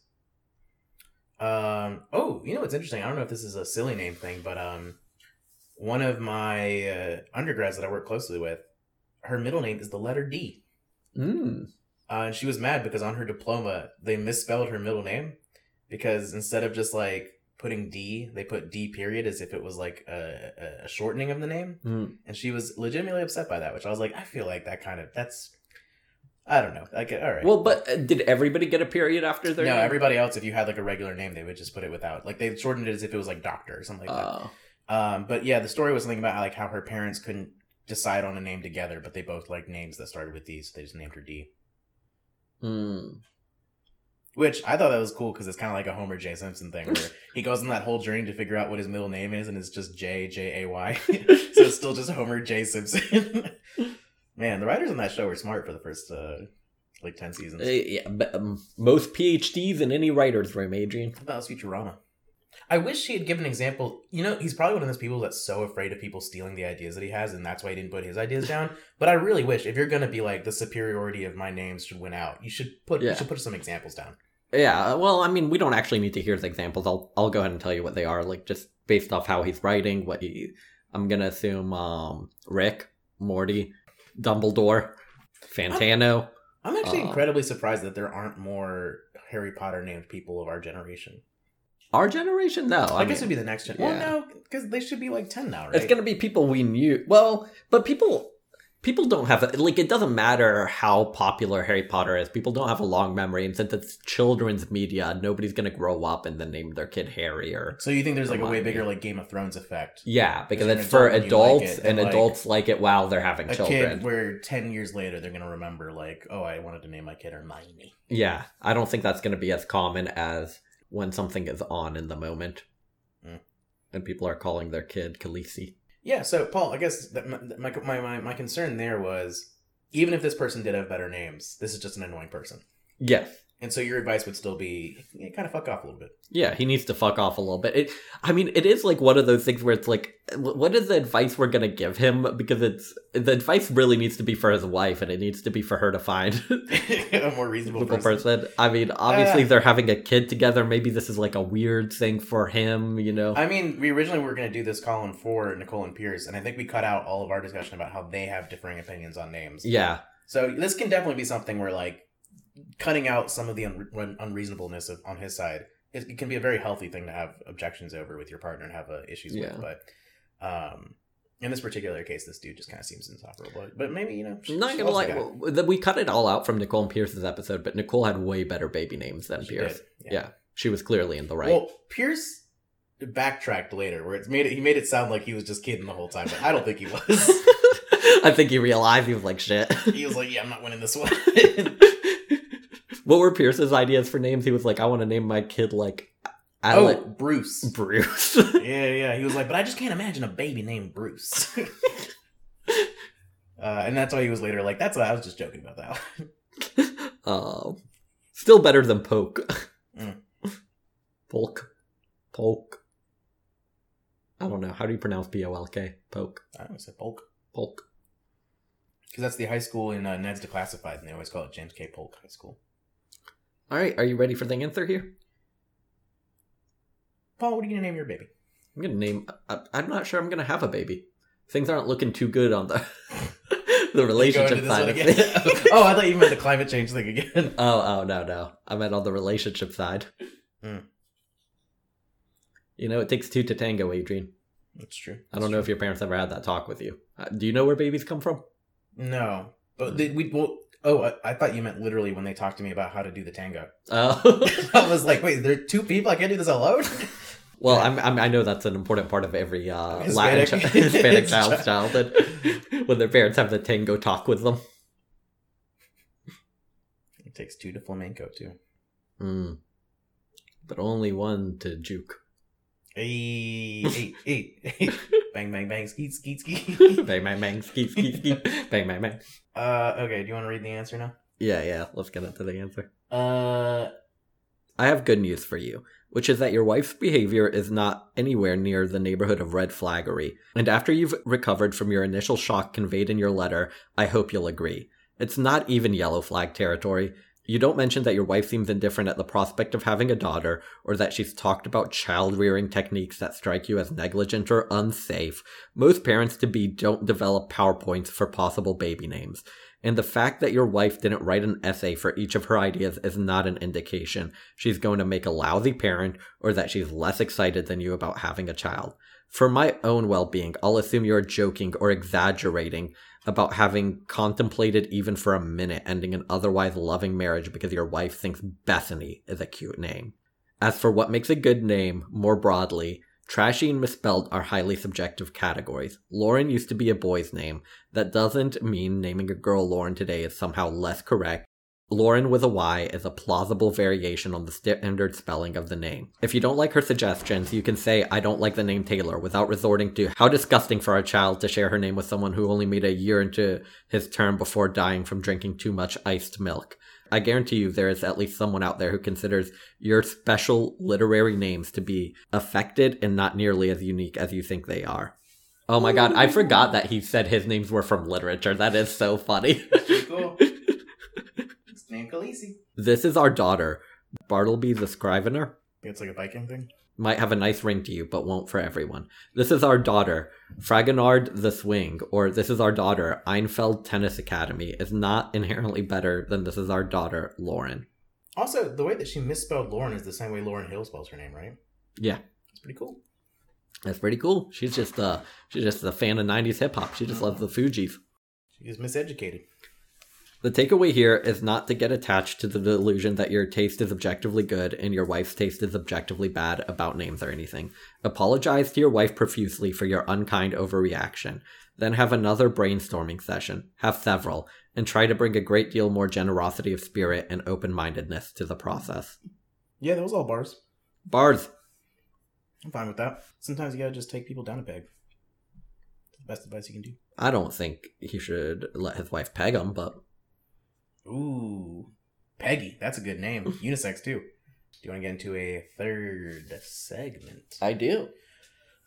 Oh, you know what's interesting? I don't know if this is a silly name thing, but one of my undergrads that I work closely with, her middle name is the letter D. Mm. And she was mad because on her diploma, they misspelled her middle name, because instead of just, like, putting D, they put D period as if it was like a shortening of the name. Mm. And she was legitimately upset by that, which I was like, I feel like that's, I don't know. Like, all right. Well, but did everybody get a period after their name? No, everybody else, if you had like a regular name, they would just put it without. Like, they shortened it as if it was like doctor or something like that. But yeah, the story was something about like how her parents couldn't decide on a name together, but they both liked names that started with D, so they just named her D. Hmm. Which I thought that was cool because it's kind of like a Homer J. Simpson thing where he goes on that whole journey to figure out what his middle name is, and it's just J-A-Y. So it's still just Homer J. Simpson. Man, the writers on that show were smart for the first, 10 seasons. Yeah, but, most PhDs in any writer's room, Adrian. How about Futurama? I wish he had given an example. You know, he's probably one of those people that's so afraid of people stealing the ideas that he has, and that's why he didn't put his ideas down. But I really wish, if you're going to be like, the superiority of my names should win out, you should put some examples down. Yeah, well, I mean, we don't actually need to hear his examples. I'll go ahead and tell you what they are, like, just based off how he's writing. I'm gonna assume Rick, Morty, Dumbledore, Fantano. I'm actually incredibly surprised that there aren't more Harry Potter named people of our generation. Our generation? No. I guess it'd be the next generation. Yeah. Well, no, because they should be like 10 now, right? It's gonna be people we knew. Well, but People don't have, like, it doesn't matter how popular Harry Potter is. People don't have a long memory. And since it's children's media, nobody's going to grow up and then name their kid Harry or... So you think there's, like, a way bigger, like, Game of Thrones effect? Yeah, because it's for adults, like it, and like, adults like it while they're having children. A kid where 10 years later they're going to remember, like, oh, I wanted to name my kid Hermione. Yeah, I don't think that's going to be as common as when something is on in the moment. Mm. And people are calling their kid Khaleesi. Yeah, so, Paul, I guess that my concern there was, even if this person did have better names, this is just an annoying person. Yes. And so your advice would still be, kind of fuck off a little bit. Yeah, he needs to fuck off a little bit. It is like one of those things where it's like, what is the advice we're going to give him? Because the advice really needs to be for his wife, and it needs to be for her to find a more reasonable person. I mean, obviously they're having a kid together. Maybe this is like a weird thing for him, you know? I mean, we originally were going to do this column for Nicole and Pierce, and I think we cut out all of our discussion about how they have differing opinions on names. Yeah. So this can definitely be something where, like, cutting out some of the unreasonableness on his side, it can be a very healthy thing to have objections over with your partner and have issues with. But in this particular case, this dude just kind of seems insufferable. But maybe, you know, she's not gonna lie. Well, we cut it all out from Nicole and Pierce's episode, but Nicole had way better baby names than Pierce. Yeah, she was clearly in the right. Well, Pierce backtracked later, where he made it sound like he was just kidding the whole time, but I don't think he was. I think he realized he was like shit. He was like, yeah, I'm not winning this one. What were Pierce's ideas for names? He was like, I want to name my kid, like... Bruce. Bruce. Yeah. He was like, but I just can't imagine a baby named Bruce. And that's why he was later like, that's what I was just joking about that one. Still better than Polk. Mm. Polk. I don't know. How do you pronounce P-O-L-K? Polk. I always said Polk. Polk. Because that's the high school in Ned's Declassified, and they always call it James K. Polk High School. All right, are you ready for the answer here? Paul, what are you going to name your baby? I'm not sure I'm going to have a baby. Things aren't looking too good on the The relationship side of it. Oh, I thought you meant the climate change thing again. Oh, no. I meant on the relationship side. Mm. You know, it takes two to tango, Adrian. That's true. I don't know if your parents ever had that talk with you. Do you know where babies come from? No. But I thought you meant literally when they talked to me about how to do the tango. Oh. I was like, wait, there are two people? I can't do this alone? Well, yeah. I know that's an important part of every Hispanic child's childhood, when their parents have the tango talk with them. It takes two to flamenco, too. Mm. But only one to juke. Hey. Bang, bang, bang, skeet, skeet, skeet. Bang, bang, bang, skeet, skeet, skeet. Bang, bang, bang. Okay, do you want to read the answer now? Yeah, let's get into the answer. I have good news for you, which is that your wife's behavior is not anywhere near the neighborhood of red flaggery. And after you've recovered from your initial shock conveyed in your letter, I hope you'll agree. It's not even yellow flag territory. You don't mention that your wife seems indifferent at the prospect of having a daughter, or that she's talked about child-rearing techniques that strike you as negligent or unsafe. Most parents-to-be don't develop PowerPoints for possible baby names. And the fact that your wife didn't write an essay for each of her ideas is not an indication she's going to make a lousy parent, or that she's less excited than you about having a child. For my own well-being, I'll assume you're joking or exaggerating about having contemplated even for a minute ending an otherwise loving marriage because your wife thinks Bethany is a cute name. As for what makes a good name, more broadly, trashy and misspelled are highly subjective categories. Lauren used to be a boy's name. That doesn't mean naming a girl Lauren today is somehow less correct. Lauren with a Y is a plausible variation on the standard spelling of the name. If you don't like her suggestions, you can say, I don't like the name Taylor, without resorting to how disgusting for our child to share her name with someone who only made a year into his term before dying from drinking too much iced milk. I guarantee you there is at least someone out there who considers your special literary names to be affected and not nearly as unique as you think they are. Oh my god, I forgot that he said his names were from literature. That is so funny. Cool. This is our daughter, Bartleby the Scrivener. It's like a Viking thing. Might have a nice ring to you, but won't for everyone. This is our daughter, Fragonard the Swing, or this is our daughter, Einfeld Tennis Academy, is not inherently better than this is our daughter, Lauren. Also, the way that she misspelled Lauren is the same way Lauren Hill spells her name, right? Yeah. That's pretty cool. She's just a fan of 90s hip-hop. She just loves the Fugees. She is miseducated. The takeaway here is not to get attached to the delusion that your taste is objectively good and your wife's taste is objectively bad about names or anything. Apologize to your wife profusely for your unkind overreaction. Then have another brainstorming session. Have several. And try to bring a great deal more generosity of spirit and open-mindedness to the process. Yeah, that was all bars. Bars. I'm fine with that. Sometimes you gotta just take people down a peg. It's the best advice you can do. I don't think he should let his wife peg him, but... Ooh, Peggy. That's a good name. Unisex, too. Do you want to get into a third segment? I do.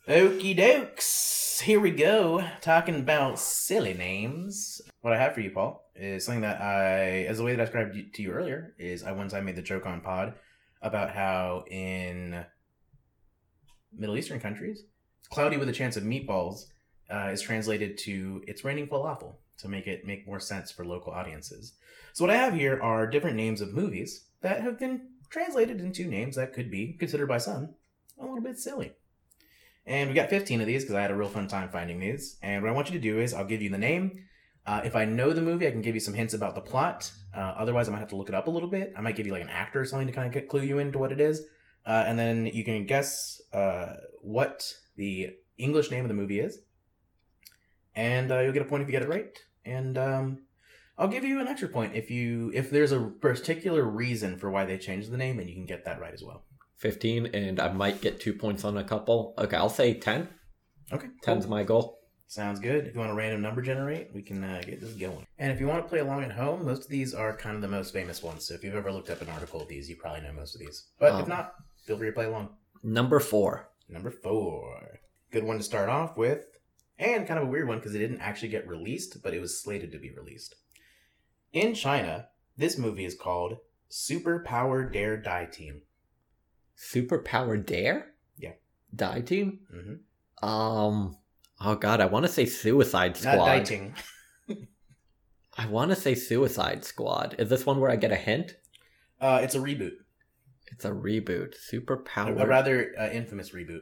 Okie dokes. Here we go. Talking about silly names. What I have for you, Paul, is something that as the way that I described to you earlier, is I one time made the joke on pod about how in Middle Eastern countries, cloudy with a chance of meatballs is translated to it's raining falafel, to make more sense for local audiences. So what I have here are different names of movies that have been translated into names that could be considered by some a little bit silly. And we got 15 of these because I had a real fun time finding these. And what I want you to do is I'll give you the name. If I know the movie, I can give you some hints about the plot. Otherwise, I might have to look it up a little bit. I might give you like an actor or something to kind of clue you into what it is. And then you can guess what the English name of the movie is. And you'll get a point if you get it right. And I'll give you an extra point if there's a particular reason for why they changed the name, and you can get that right as well. 15, and I might get 2 points on a couple. Okay, I'll say 10. Okay. 10's cool. My goal. Sounds good. If you want a random number generate, we can get this going. And if you want to play along at home, most of these are kind of the most famous ones. So if you've ever looked up an article of these, you probably know most of these. But if not, feel free to play along. Number four. Good one to start off with. And kind of a weird one because it didn't actually get released, but it was slated to be released. In China, this movie is called Super Power Dare Die Team. Super Power Dare? Yeah. Die Team? Mm-hmm. I want to say Suicide Squad. Not Die Team. I want to say Suicide Squad. Is this one where I get a hint? It's a reboot. It's a reboot. Superpowered. A rather infamous reboot.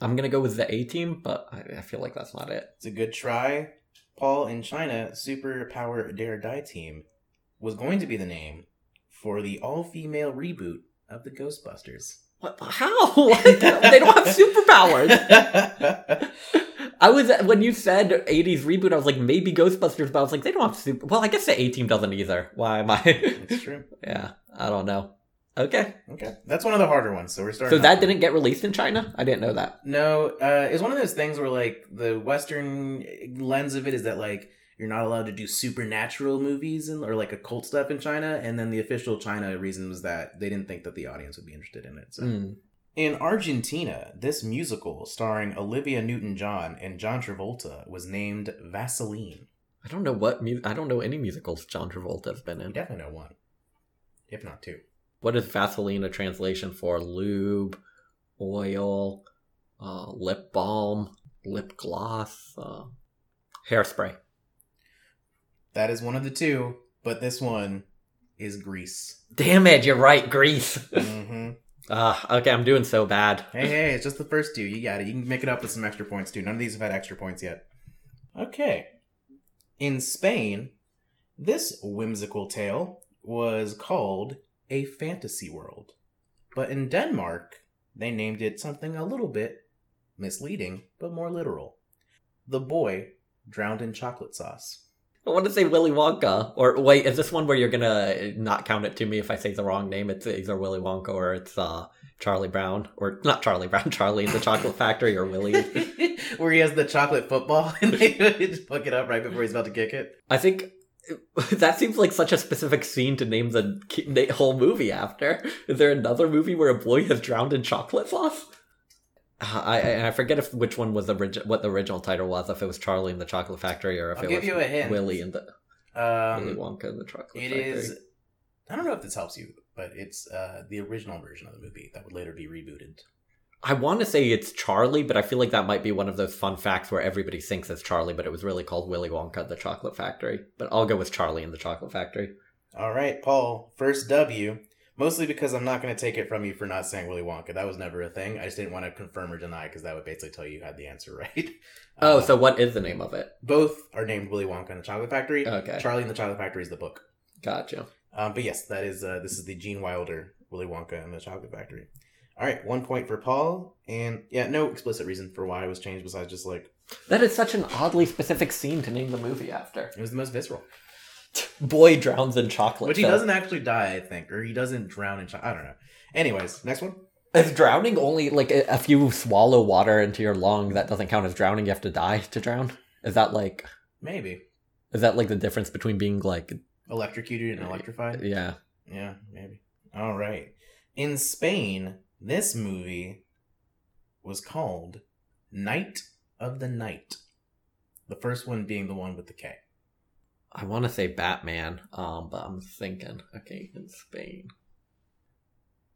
I'm going to go with the A-Team, but I feel like that's not it. It's a good try. Paul in China, Superpower Dare Die Team, was going to be the name for the all-female reboot of the Ghostbusters. What? How? What? They don't have superpowers. I was, when you said 80s reboot, I was like, maybe Ghostbusters, but I was like, they don't have super... Well, I guess the A-Team doesn't either. Why am I... It's true. Yeah, I don't know. Okay. That's one of the harder ones, so we're starting... So that didn't get released in China? I didn't know that. No, it's one of those things where, like, the Western lens of it is that, like, you're not allowed to do supernatural movies and or, like, occult stuff in China, and then the official China reason was that they didn't think that the audience would be interested in it, so... Mm. In Argentina, this musical starring Olivia Newton-John and John Travolta was named Vaseline. I don't know what... I don't know any musicals John Travolta's been in. You definitely know one. If not two. What is Vaseline a translation for? Lube, oil, lip balm, lip gloss, hairspray. That is one of the two, but this one is Grease. Damn it, you're right, Grease. Mm-hmm. Okay, I'm doing so bad. Hey, it's just the first two. You got it. You can make it up with some extra points, too. None of these have had extra points yet. Okay. In Spain, this whimsical tale was called A Fantasy World. But in Denmark, they named it something a little bit misleading, but more literal. The Boy Drowned in Chocolate Sauce. I want to say Willy Wonka. Or wait, is this one where you're going to not count it to me if I say the wrong name? It's either Willy Wonka or it's Charlie Brown. Or not Charlie Brown, Charlie in the Chocolate Factory or Willy. Where he has the chocolate football and they just fuck it up right before he's about to kick it. I think that seems like such a specific scene to name the whole movie after. Is there another movie where a boy has drowned in chocolate sauce? I forget if which one was what the original title was, if it was Charlie and the Chocolate Factory or if it was Willy and the Willy Wonka and the Chocolate Factory. It is, I don't know if this helps you, but it's the original version of the movie that would later be rebooted. I want to say it's Charlie, but I feel like that might be one of those fun facts where everybody thinks it's Charlie, but it was really called Willy Wonka and the Chocolate Factory. But I'll go with Charlie and the Chocolate Factory. All right, Paul, first W. Mostly because I'm not going to take it from you for not saying Willy Wonka. That was never a thing. I just didn't want to confirm or deny because that would basically tell you had the answer right. Oh, so what is the name of it? Both are named Willy Wonka and the Chocolate Factory. Okay. Charlie and the Chocolate Factory is the book. Gotcha. But yes, that is this is the Gene Wilder Willy Wonka and the Chocolate Factory. All right, 1 point for Paul. And yeah, no explicit reason for why it was changed besides just like... That is such an oddly specific scene to name the movie after. It was the most visceral. Boy drowns in chocolate. Which he doesn't actually die, I think. Or he doesn't drown in chocolate. I don't know. Anyways, next one. Is drowning only, like, if you swallow water into your lung, that doesn't count as drowning? You have to die to drown? Is that, like... Maybe. Is that, like, the difference between being, like... Electrocuted and electrified? Yeah. Yeah, maybe. All right. In Spain, this movie was called Night of the Night. The first one being the one with the K. I want to say Batman, but I'm thinking, okay, in Spain.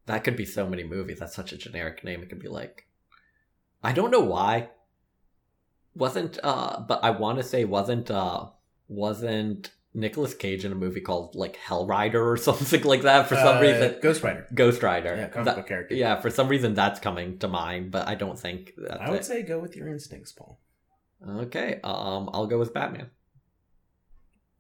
That could be so many movies. That's such a generic name. It could be like, I don't know why. Wasn't Nicolas Cage in a movie called like Hell Rider or something like that for some reason? Ghost Rider. Yeah, comic book character. Yeah, for some reason that's coming to mind, but I don't think that's it. I would say go with your instincts, Paul. Okay, I'll go with Batman.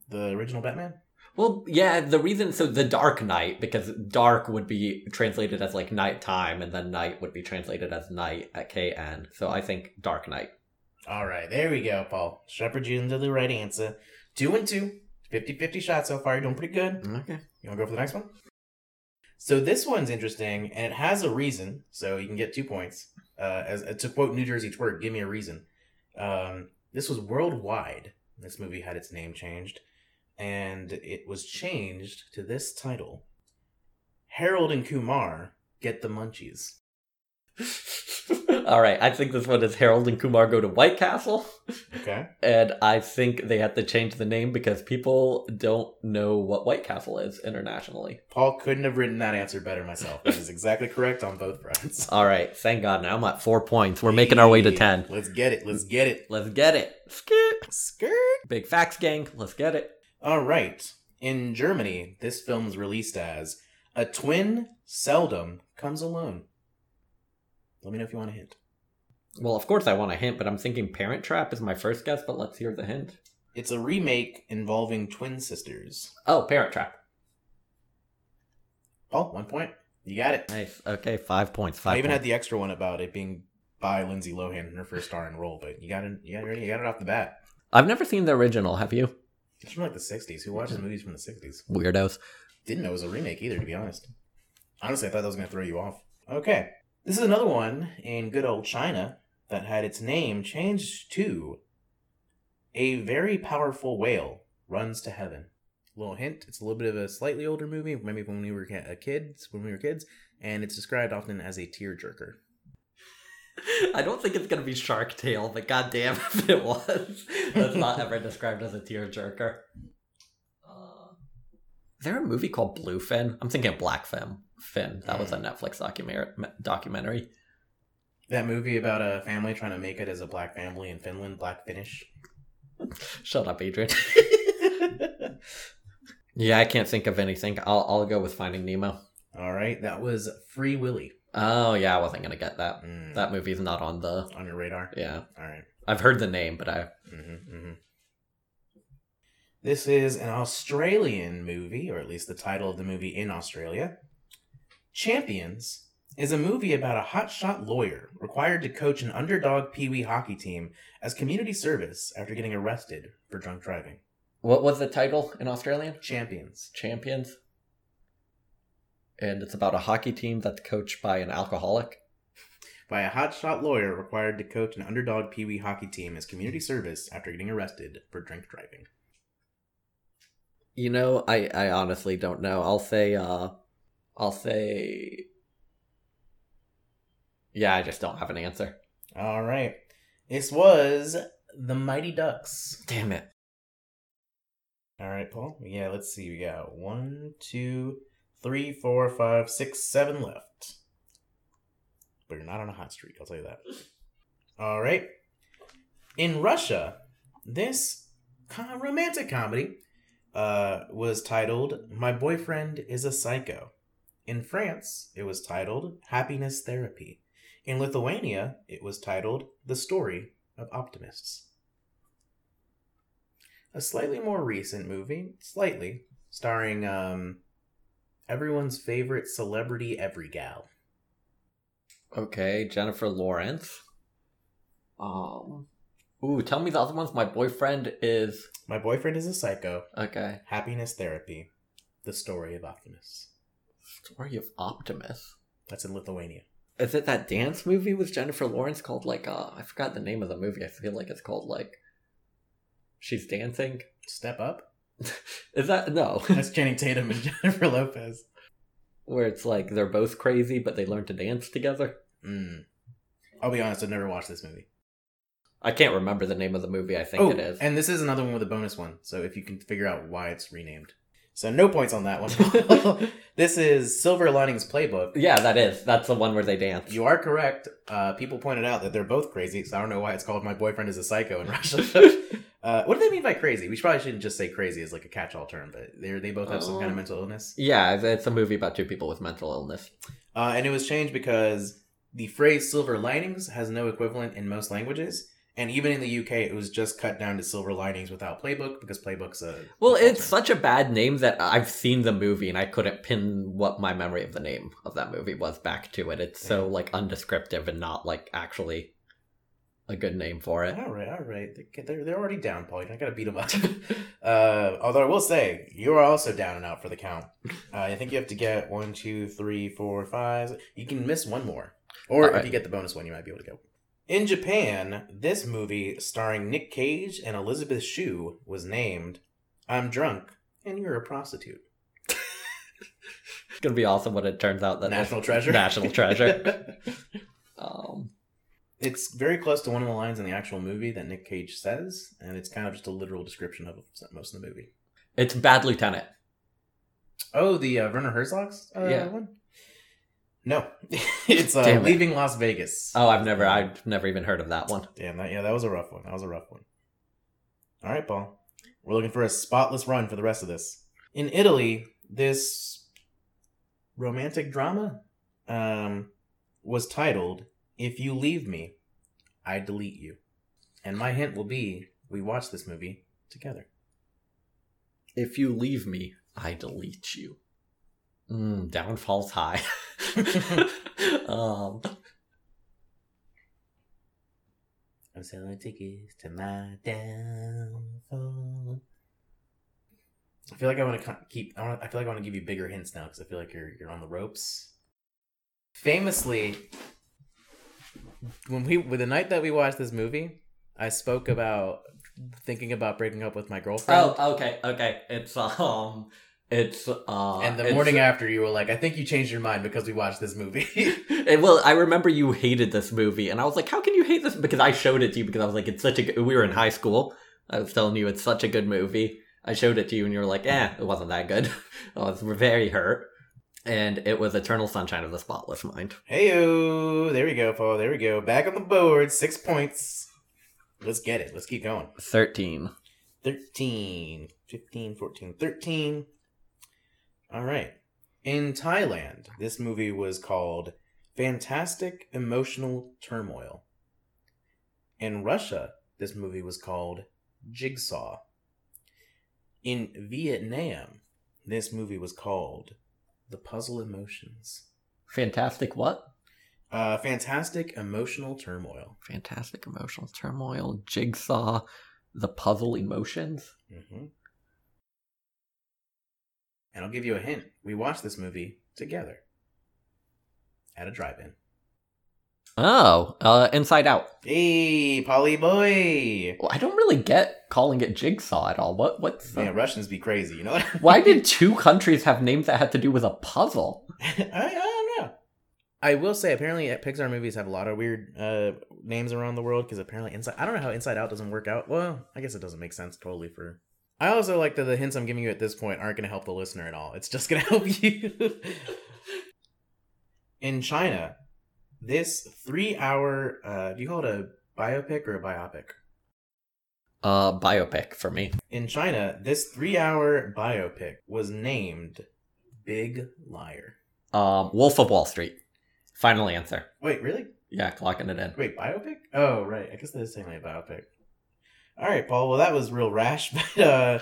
The original Batman? Well, yeah, the reason... So the Dark Knight, because dark would be translated as, like, nighttime, and then night would be translated as night at KN. So I think Dark Knight. All right, there we go, Paul. Shepherd you into the right answer. 2 and 2. 50-50 shot so far. You're doing pretty good. Okay. You want to go for the next one? So this one's interesting, and it has a reason, so you can get 2 points. To quote New Jersey Twerk, give me a reason. This was worldwide. This movie had its name changed. And it was changed to this title. Harold and Kumar Get the Munchies. All right, I think this one is Harold and Kumar Go to White Castle. Okay. And I think they have to change the name because people don't know what White Castle is internationally. Paul couldn't have written that answer better myself. That is exactly correct on both fronts. All right, thank God. Now I'm at 4 points. We're making our way to 10. Let's get it. Let's get it. Let's get it. Skip. Skirt. Big facts, gang. Let's get it. All right. In Germany, this film's released as A Twin Seldom Comes Alone. Let me know if you want a hint. Well, of course I want a hint, but I'm thinking Parent Trap is my first guess, but let's hear the hint. It's a remake involving twin sisters. Oh, Parent Trap. Oh, 1 point. You got it. Nice. Okay, 5 points. I even had the extra one about it being by Lindsay Lohan in her first starring role, but you got it off the bat. I've never seen the original, have you? It's from like the 60s. Who watches movies from the 60s? Weirdos. Didn't know it was a remake either, to be honest. Honestly, I thought that was going to throw you off. Okay. This is another one in good old China that had its name changed to A Very Powerful Whale Runs to Heaven. Little hint, it's a little bit of a slightly older movie, maybe when we were kids, and it's described often as a tearjerker. I don't think it's going to be Shark Tale, but goddamn if it was. That's not ever described as a tearjerker. Is there a movie called Bluefin? I'm thinking of Black Fin. That was a Netflix documentary. That movie about a family trying to make it as a black family in Finland, Black Finnish. Shut up, Adrian. Yeah, I can't think of anything. I'll go with Finding Nemo. All right, that was Free Willy. Oh, yeah, I wasn't going to get that. That movie's not on your radar? Yeah. All right. I've heard the name, but I... Mm-hmm, mm-hmm. This is an Australian movie, or at least the title of the movie in Australia. Champions is a movie about a hotshot lawyer required to coach an underdog peewee hockey team as community service after getting arrested for drunk driving. What was the title in Australian? Champions. And it's about a hockey team that's coached by an alcoholic? By a hotshot lawyer required to coach an underdog peewee hockey team as community service after getting arrested for drink driving. You know, I honestly don't know. I'll say... Yeah, I just don't have an answer. All right. This was The Mighty Ducks. Damn it. All right, Paul. Yeah, let's see. We got 1, 2, 3, 4, 5, 6, 7 left. But you're not on a hot streak, I'll tell you that. All right. In Russia, this romantic comedy was titled My Boyfriend is a Psycho. In France, it was titled Happiness Therapy. In Lithuania, it was titled The Story of Optimists. A slightly more recent movie, starring everyone's favorite celebrity, every gal. Okay, Jennifer Lawrence. Ooh, tell me the other ones. My Boyfriend is a Psycho. Okay. Happiness Therapy. The Story of Optimists. Story of Optimists? That's in Lithuania. Is it that dance movie with Jennifer Lawrence called I forgot the name of the movie. I feel like it's called She's Dancing. Step Up? Is that... No. That's Channing Tatum and Jennifer Lopez. Where it's they're both crazy, but they learn to dance together. I'll be honest, I've never watched this movie. I can't remember the name of the movie, I think it is. And this is another one with a bonus one, so if you can figure out why it's renamed. So no points on that one. This is Silver Linings Playbook. Yeah, that is. That's the one where they dance. You are correct. People pointed out that they're both crazy, so I don't know why it's called My Boyfriend is a Psycho in Russia. What do they mean by crazy? We probably shouldn't just say crazy as a catch-all term, but they both have some kind of mental illness. Yeah, it's a movie about two people with mental illness. And it was changed because the phrase silver linings has no equivalent in most languages. And even in the UK, it was just cut down to Silver Linings without Playbook, because Playbook's a... Well, it's such a bad name that I've seen the movie and I couldn't pin what my memory of the name of that movie was back to it. It's so, undescriptive and not, actually a good name for it. All right. They're already down, Paul. You're not going to beat them up. Although I will say, you are also down and out for the count. I think you have to get 1, 2, 3, 4, 5. You can miss one more. Or if you get the bonus one, you might be able to go. In Japan, this movie starring Nick Cage and Elizabeth Shue was named I'm Drunk and You're a Prostitute. It's going to be awesome when it turns out that National Treasure. It's very close to one of the lines in the actual movie that Nick Cage says, and it's kind of just a literal description of most of the movie. It's Bad Lieutenant. Oh, the Werner Herzog's one? No, it's Leaving Las Vegas. Oh, I've never even heard of that one. Damn, that was a rough one. All right, Paul. We're looking for a spotless run for the rest of this. In Italy, this romantic drama was titled, If You Leave Me, I Delete You. And my hint will be, we watch this movie together. If you leave me, I delete you. Down falls high. I'm selling tickets to my downfall. I feel like I want to keep. I feel like I want to give you bigger hints now because I feel like you're on the ropes. Famously, with the night that we watched this movie, I spoke about thinking about breaking up with my girlfriend. Oh, okay. And the morning after, you were like, I think you changed your mind because we watched this movie. Well, I remember you hated this movie, and I was like, how can you hate this? Because I showed it to you, because I was like, it's such a good... We were in high school. I was telling you, it's such a good movie. I showed it to you, and you were like, it wasn't that good. I was very hurt. And it was Eternal Sunshine of the Spotless Mind. Hey-o! There we go, Paul. There we go. Back on the board. 6 points. Let's get it. Let's keep going. 13. 15, 14, 13... All right. In Thailand, this movie was called Fantastic Emotional Turmoil. In Russia, this movie was called Jigsaw. In Vietnam, this movie was called The Puzzle Emotions. Fantastic what? Fantastic Emotional Turmoil. Fantastic Emotional Turmoil, Jigsaw, The Puzzle Emotions. Mm-hmm. And I'll give you a hint. We watched this movie together at a drive-in. Oh, Inside Out. Hey, Polly boy. Well, I don't really get calling it Jigsaw at all. What's Man, Russians be crazy, you know what I mean? Why did two countries have names that had to do with a puzzle? I don't know. I will say, apparently, Pixar movies have a lot of weird names around the world, because apparently I don't know how Inside Out doesn't work out. Well, I guess it doesn't make sense totally for... I also like that the hints I'm giving you at this point aren't going to help the listener at all. It's just going to help you. In China, this 3-hour... do you call it a biopic or a biopic? Biopic for me. In China, this 3-hour biopic was named Big Liar. Wolf of Wall Street. Final answer. Wait, really? Yeah, clocking it in. Wait, biopic? Oh, right. I guess that is technically a biopic. All right, Paul. Well, that was real rash, but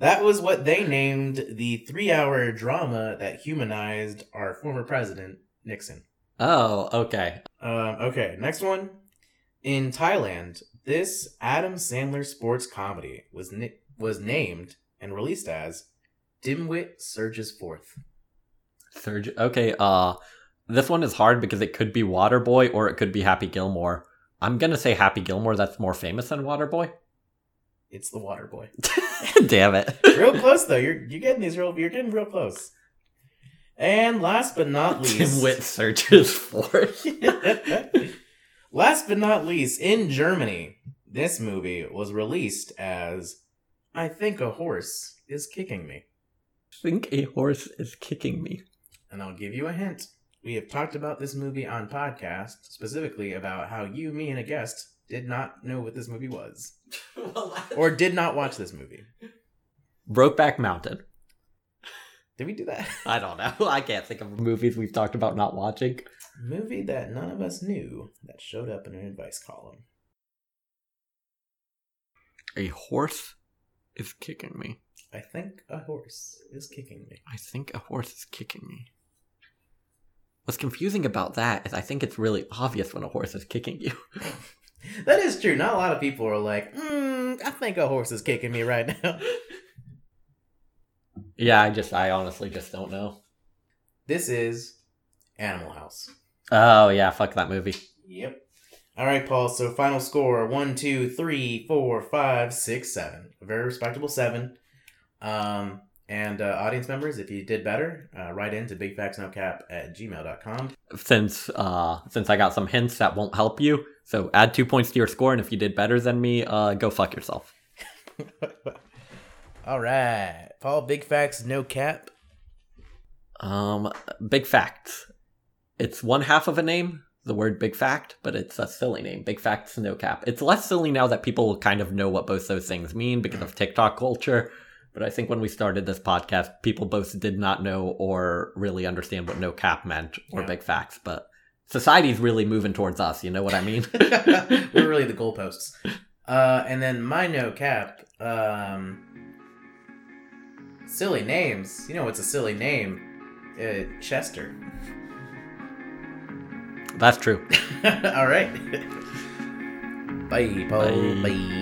that was what they named the 3-hour drama that humanized our former president, Nixon. Oh, okay. Okay, next one. In Thailand, this Adam Sandler sports comedy was named and released as Dimwit Surges Forth. Okay, this one is hard because it could be Waterboy or it could be Happy Gilmore. I'm going to say Happy Gilmore. That's more famous than Waterboy. It's the Water Boy. Damn it! Real close though. You're getting these real. You're getting real close. And last but not least, Dimwit Surges Forth. Last but not least, in Germany, this movie was released as "I Think a Horse Is Kicking Me." Think a horse is kicking me. And I'll give you a hint. We have talked about this movie on podcast, specifically about how you, me, and a guest did not know what this movie was. Or did not watch this movie. Brokeback Mountain. Did we do that? I don't know. I can't think of movies we've talked about not watching. Movie that none of us knew that showed up in an advice column. A horse is kicking me. I think a horse is kicking me. I think a horse is kicking me. What's confusing about that is I think it's really obvious when a horse is kicking you. That is true. Not a lot of people are like, I think a horse is kicking me right now. Yeah, I honestly just don't know. This is Animal House. Oh, yeah. Fuck that movie. Yep. All right, Paul. So final score, 1, 2, 3, 4, 5, 6, 7. A very respectable 7. And audience members, if you did better, write in to bigfactsnocap@gmail.com. Since I got some hints that won't help you, so add 2 points to your score, and if you did better than me, go fuck yourself. All right. Paul, Big Facts, No Cap? Big Facts. It's one half of a name, the word Big Fact, but it's a silly name. Big Fact's no cap. It's less silly now that people kind of know what both those things mean because of TikTok culture. But I think when we started this podcast, people both did not know or really understand what no cap meant or Big Facts. But society's really moving towards us. You know what I mean? We're really the goalposts. And then my no cap, silly names. You know what's a silly name? Chester. That's true. All right. Bye, Paul. Bye.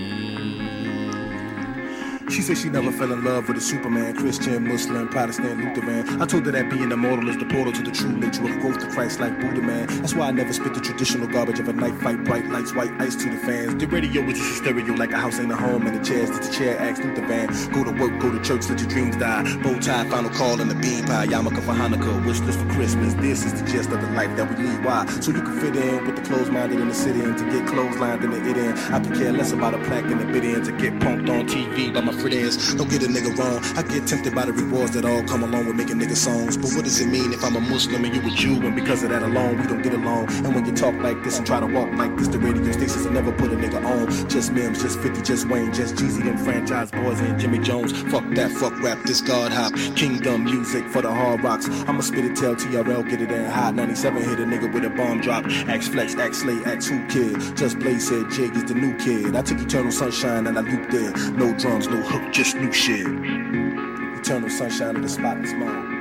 She said she never fell in love with a Superman, Christian, Muslim, Protestant, Lutheran. I told her that being immortal is the portal to the true nature of growth to Christ like Buddha man. That's why I never spit the traditional garbage of a knife fight, bright lights, white ice to the fans. The radio is just a stereo like a house ain't a home and the chairs that the chair acts through the van. Go to work, go to church, let your dreams die. Bow tie, final call, and the bean pie. Yarmulke for Hanukkah, wish list for Christmas. This is the gist of the life that we lead. Why? So you can fit in with the closed-minded in the city and to get clotheslined in the it in. I could care less about a plaque and the bid in to get punked on TV by my friends. Don't get a nigga wrong. I get tempted by the rewards that all come along with making nigga songs. But what does it mean if I'm a Muslim and you a Jew? And because of that alone, we don't get along. And when you talk like this and try to walk like this, the radio stations will never put a nigga on. Just Mims, just 50, just Wayne, just Jeezy, them franchise boys and Jimmy Jones. Fuck that, fuck rap, this God hop. Kingdom music for the hard rocks. I'ma spit it, tell TRL, get it in hot. 97 hit a nigga with a bomb drop. Axe Flex, Axe Slay, Axe Who Kid. Just Blade said Jig is the new kid. I took Eternal Sunshine and I looped there. No drums, no hook, just new shit. Eternal Sunshine of the Spotless Mind.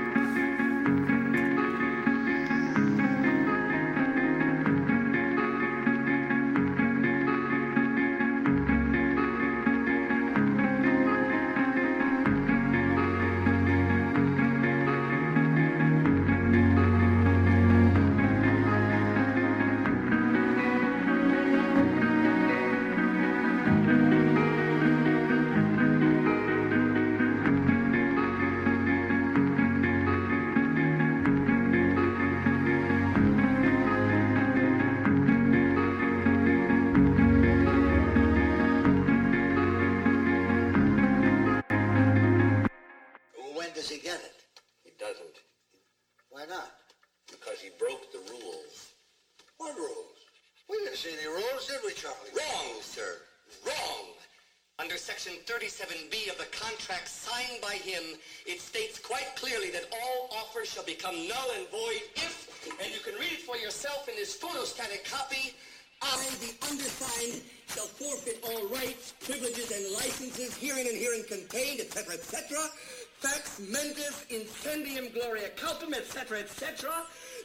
Etc.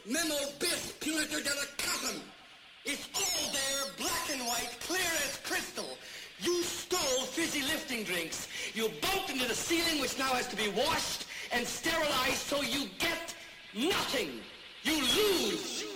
Memo bis punitor delicatum. It's all there, black and white, clear as crystal. You stole fizzy lifting drinks. You bumped into the ceiling, which now has to be washed and sterilized, so you get nothing. You lose.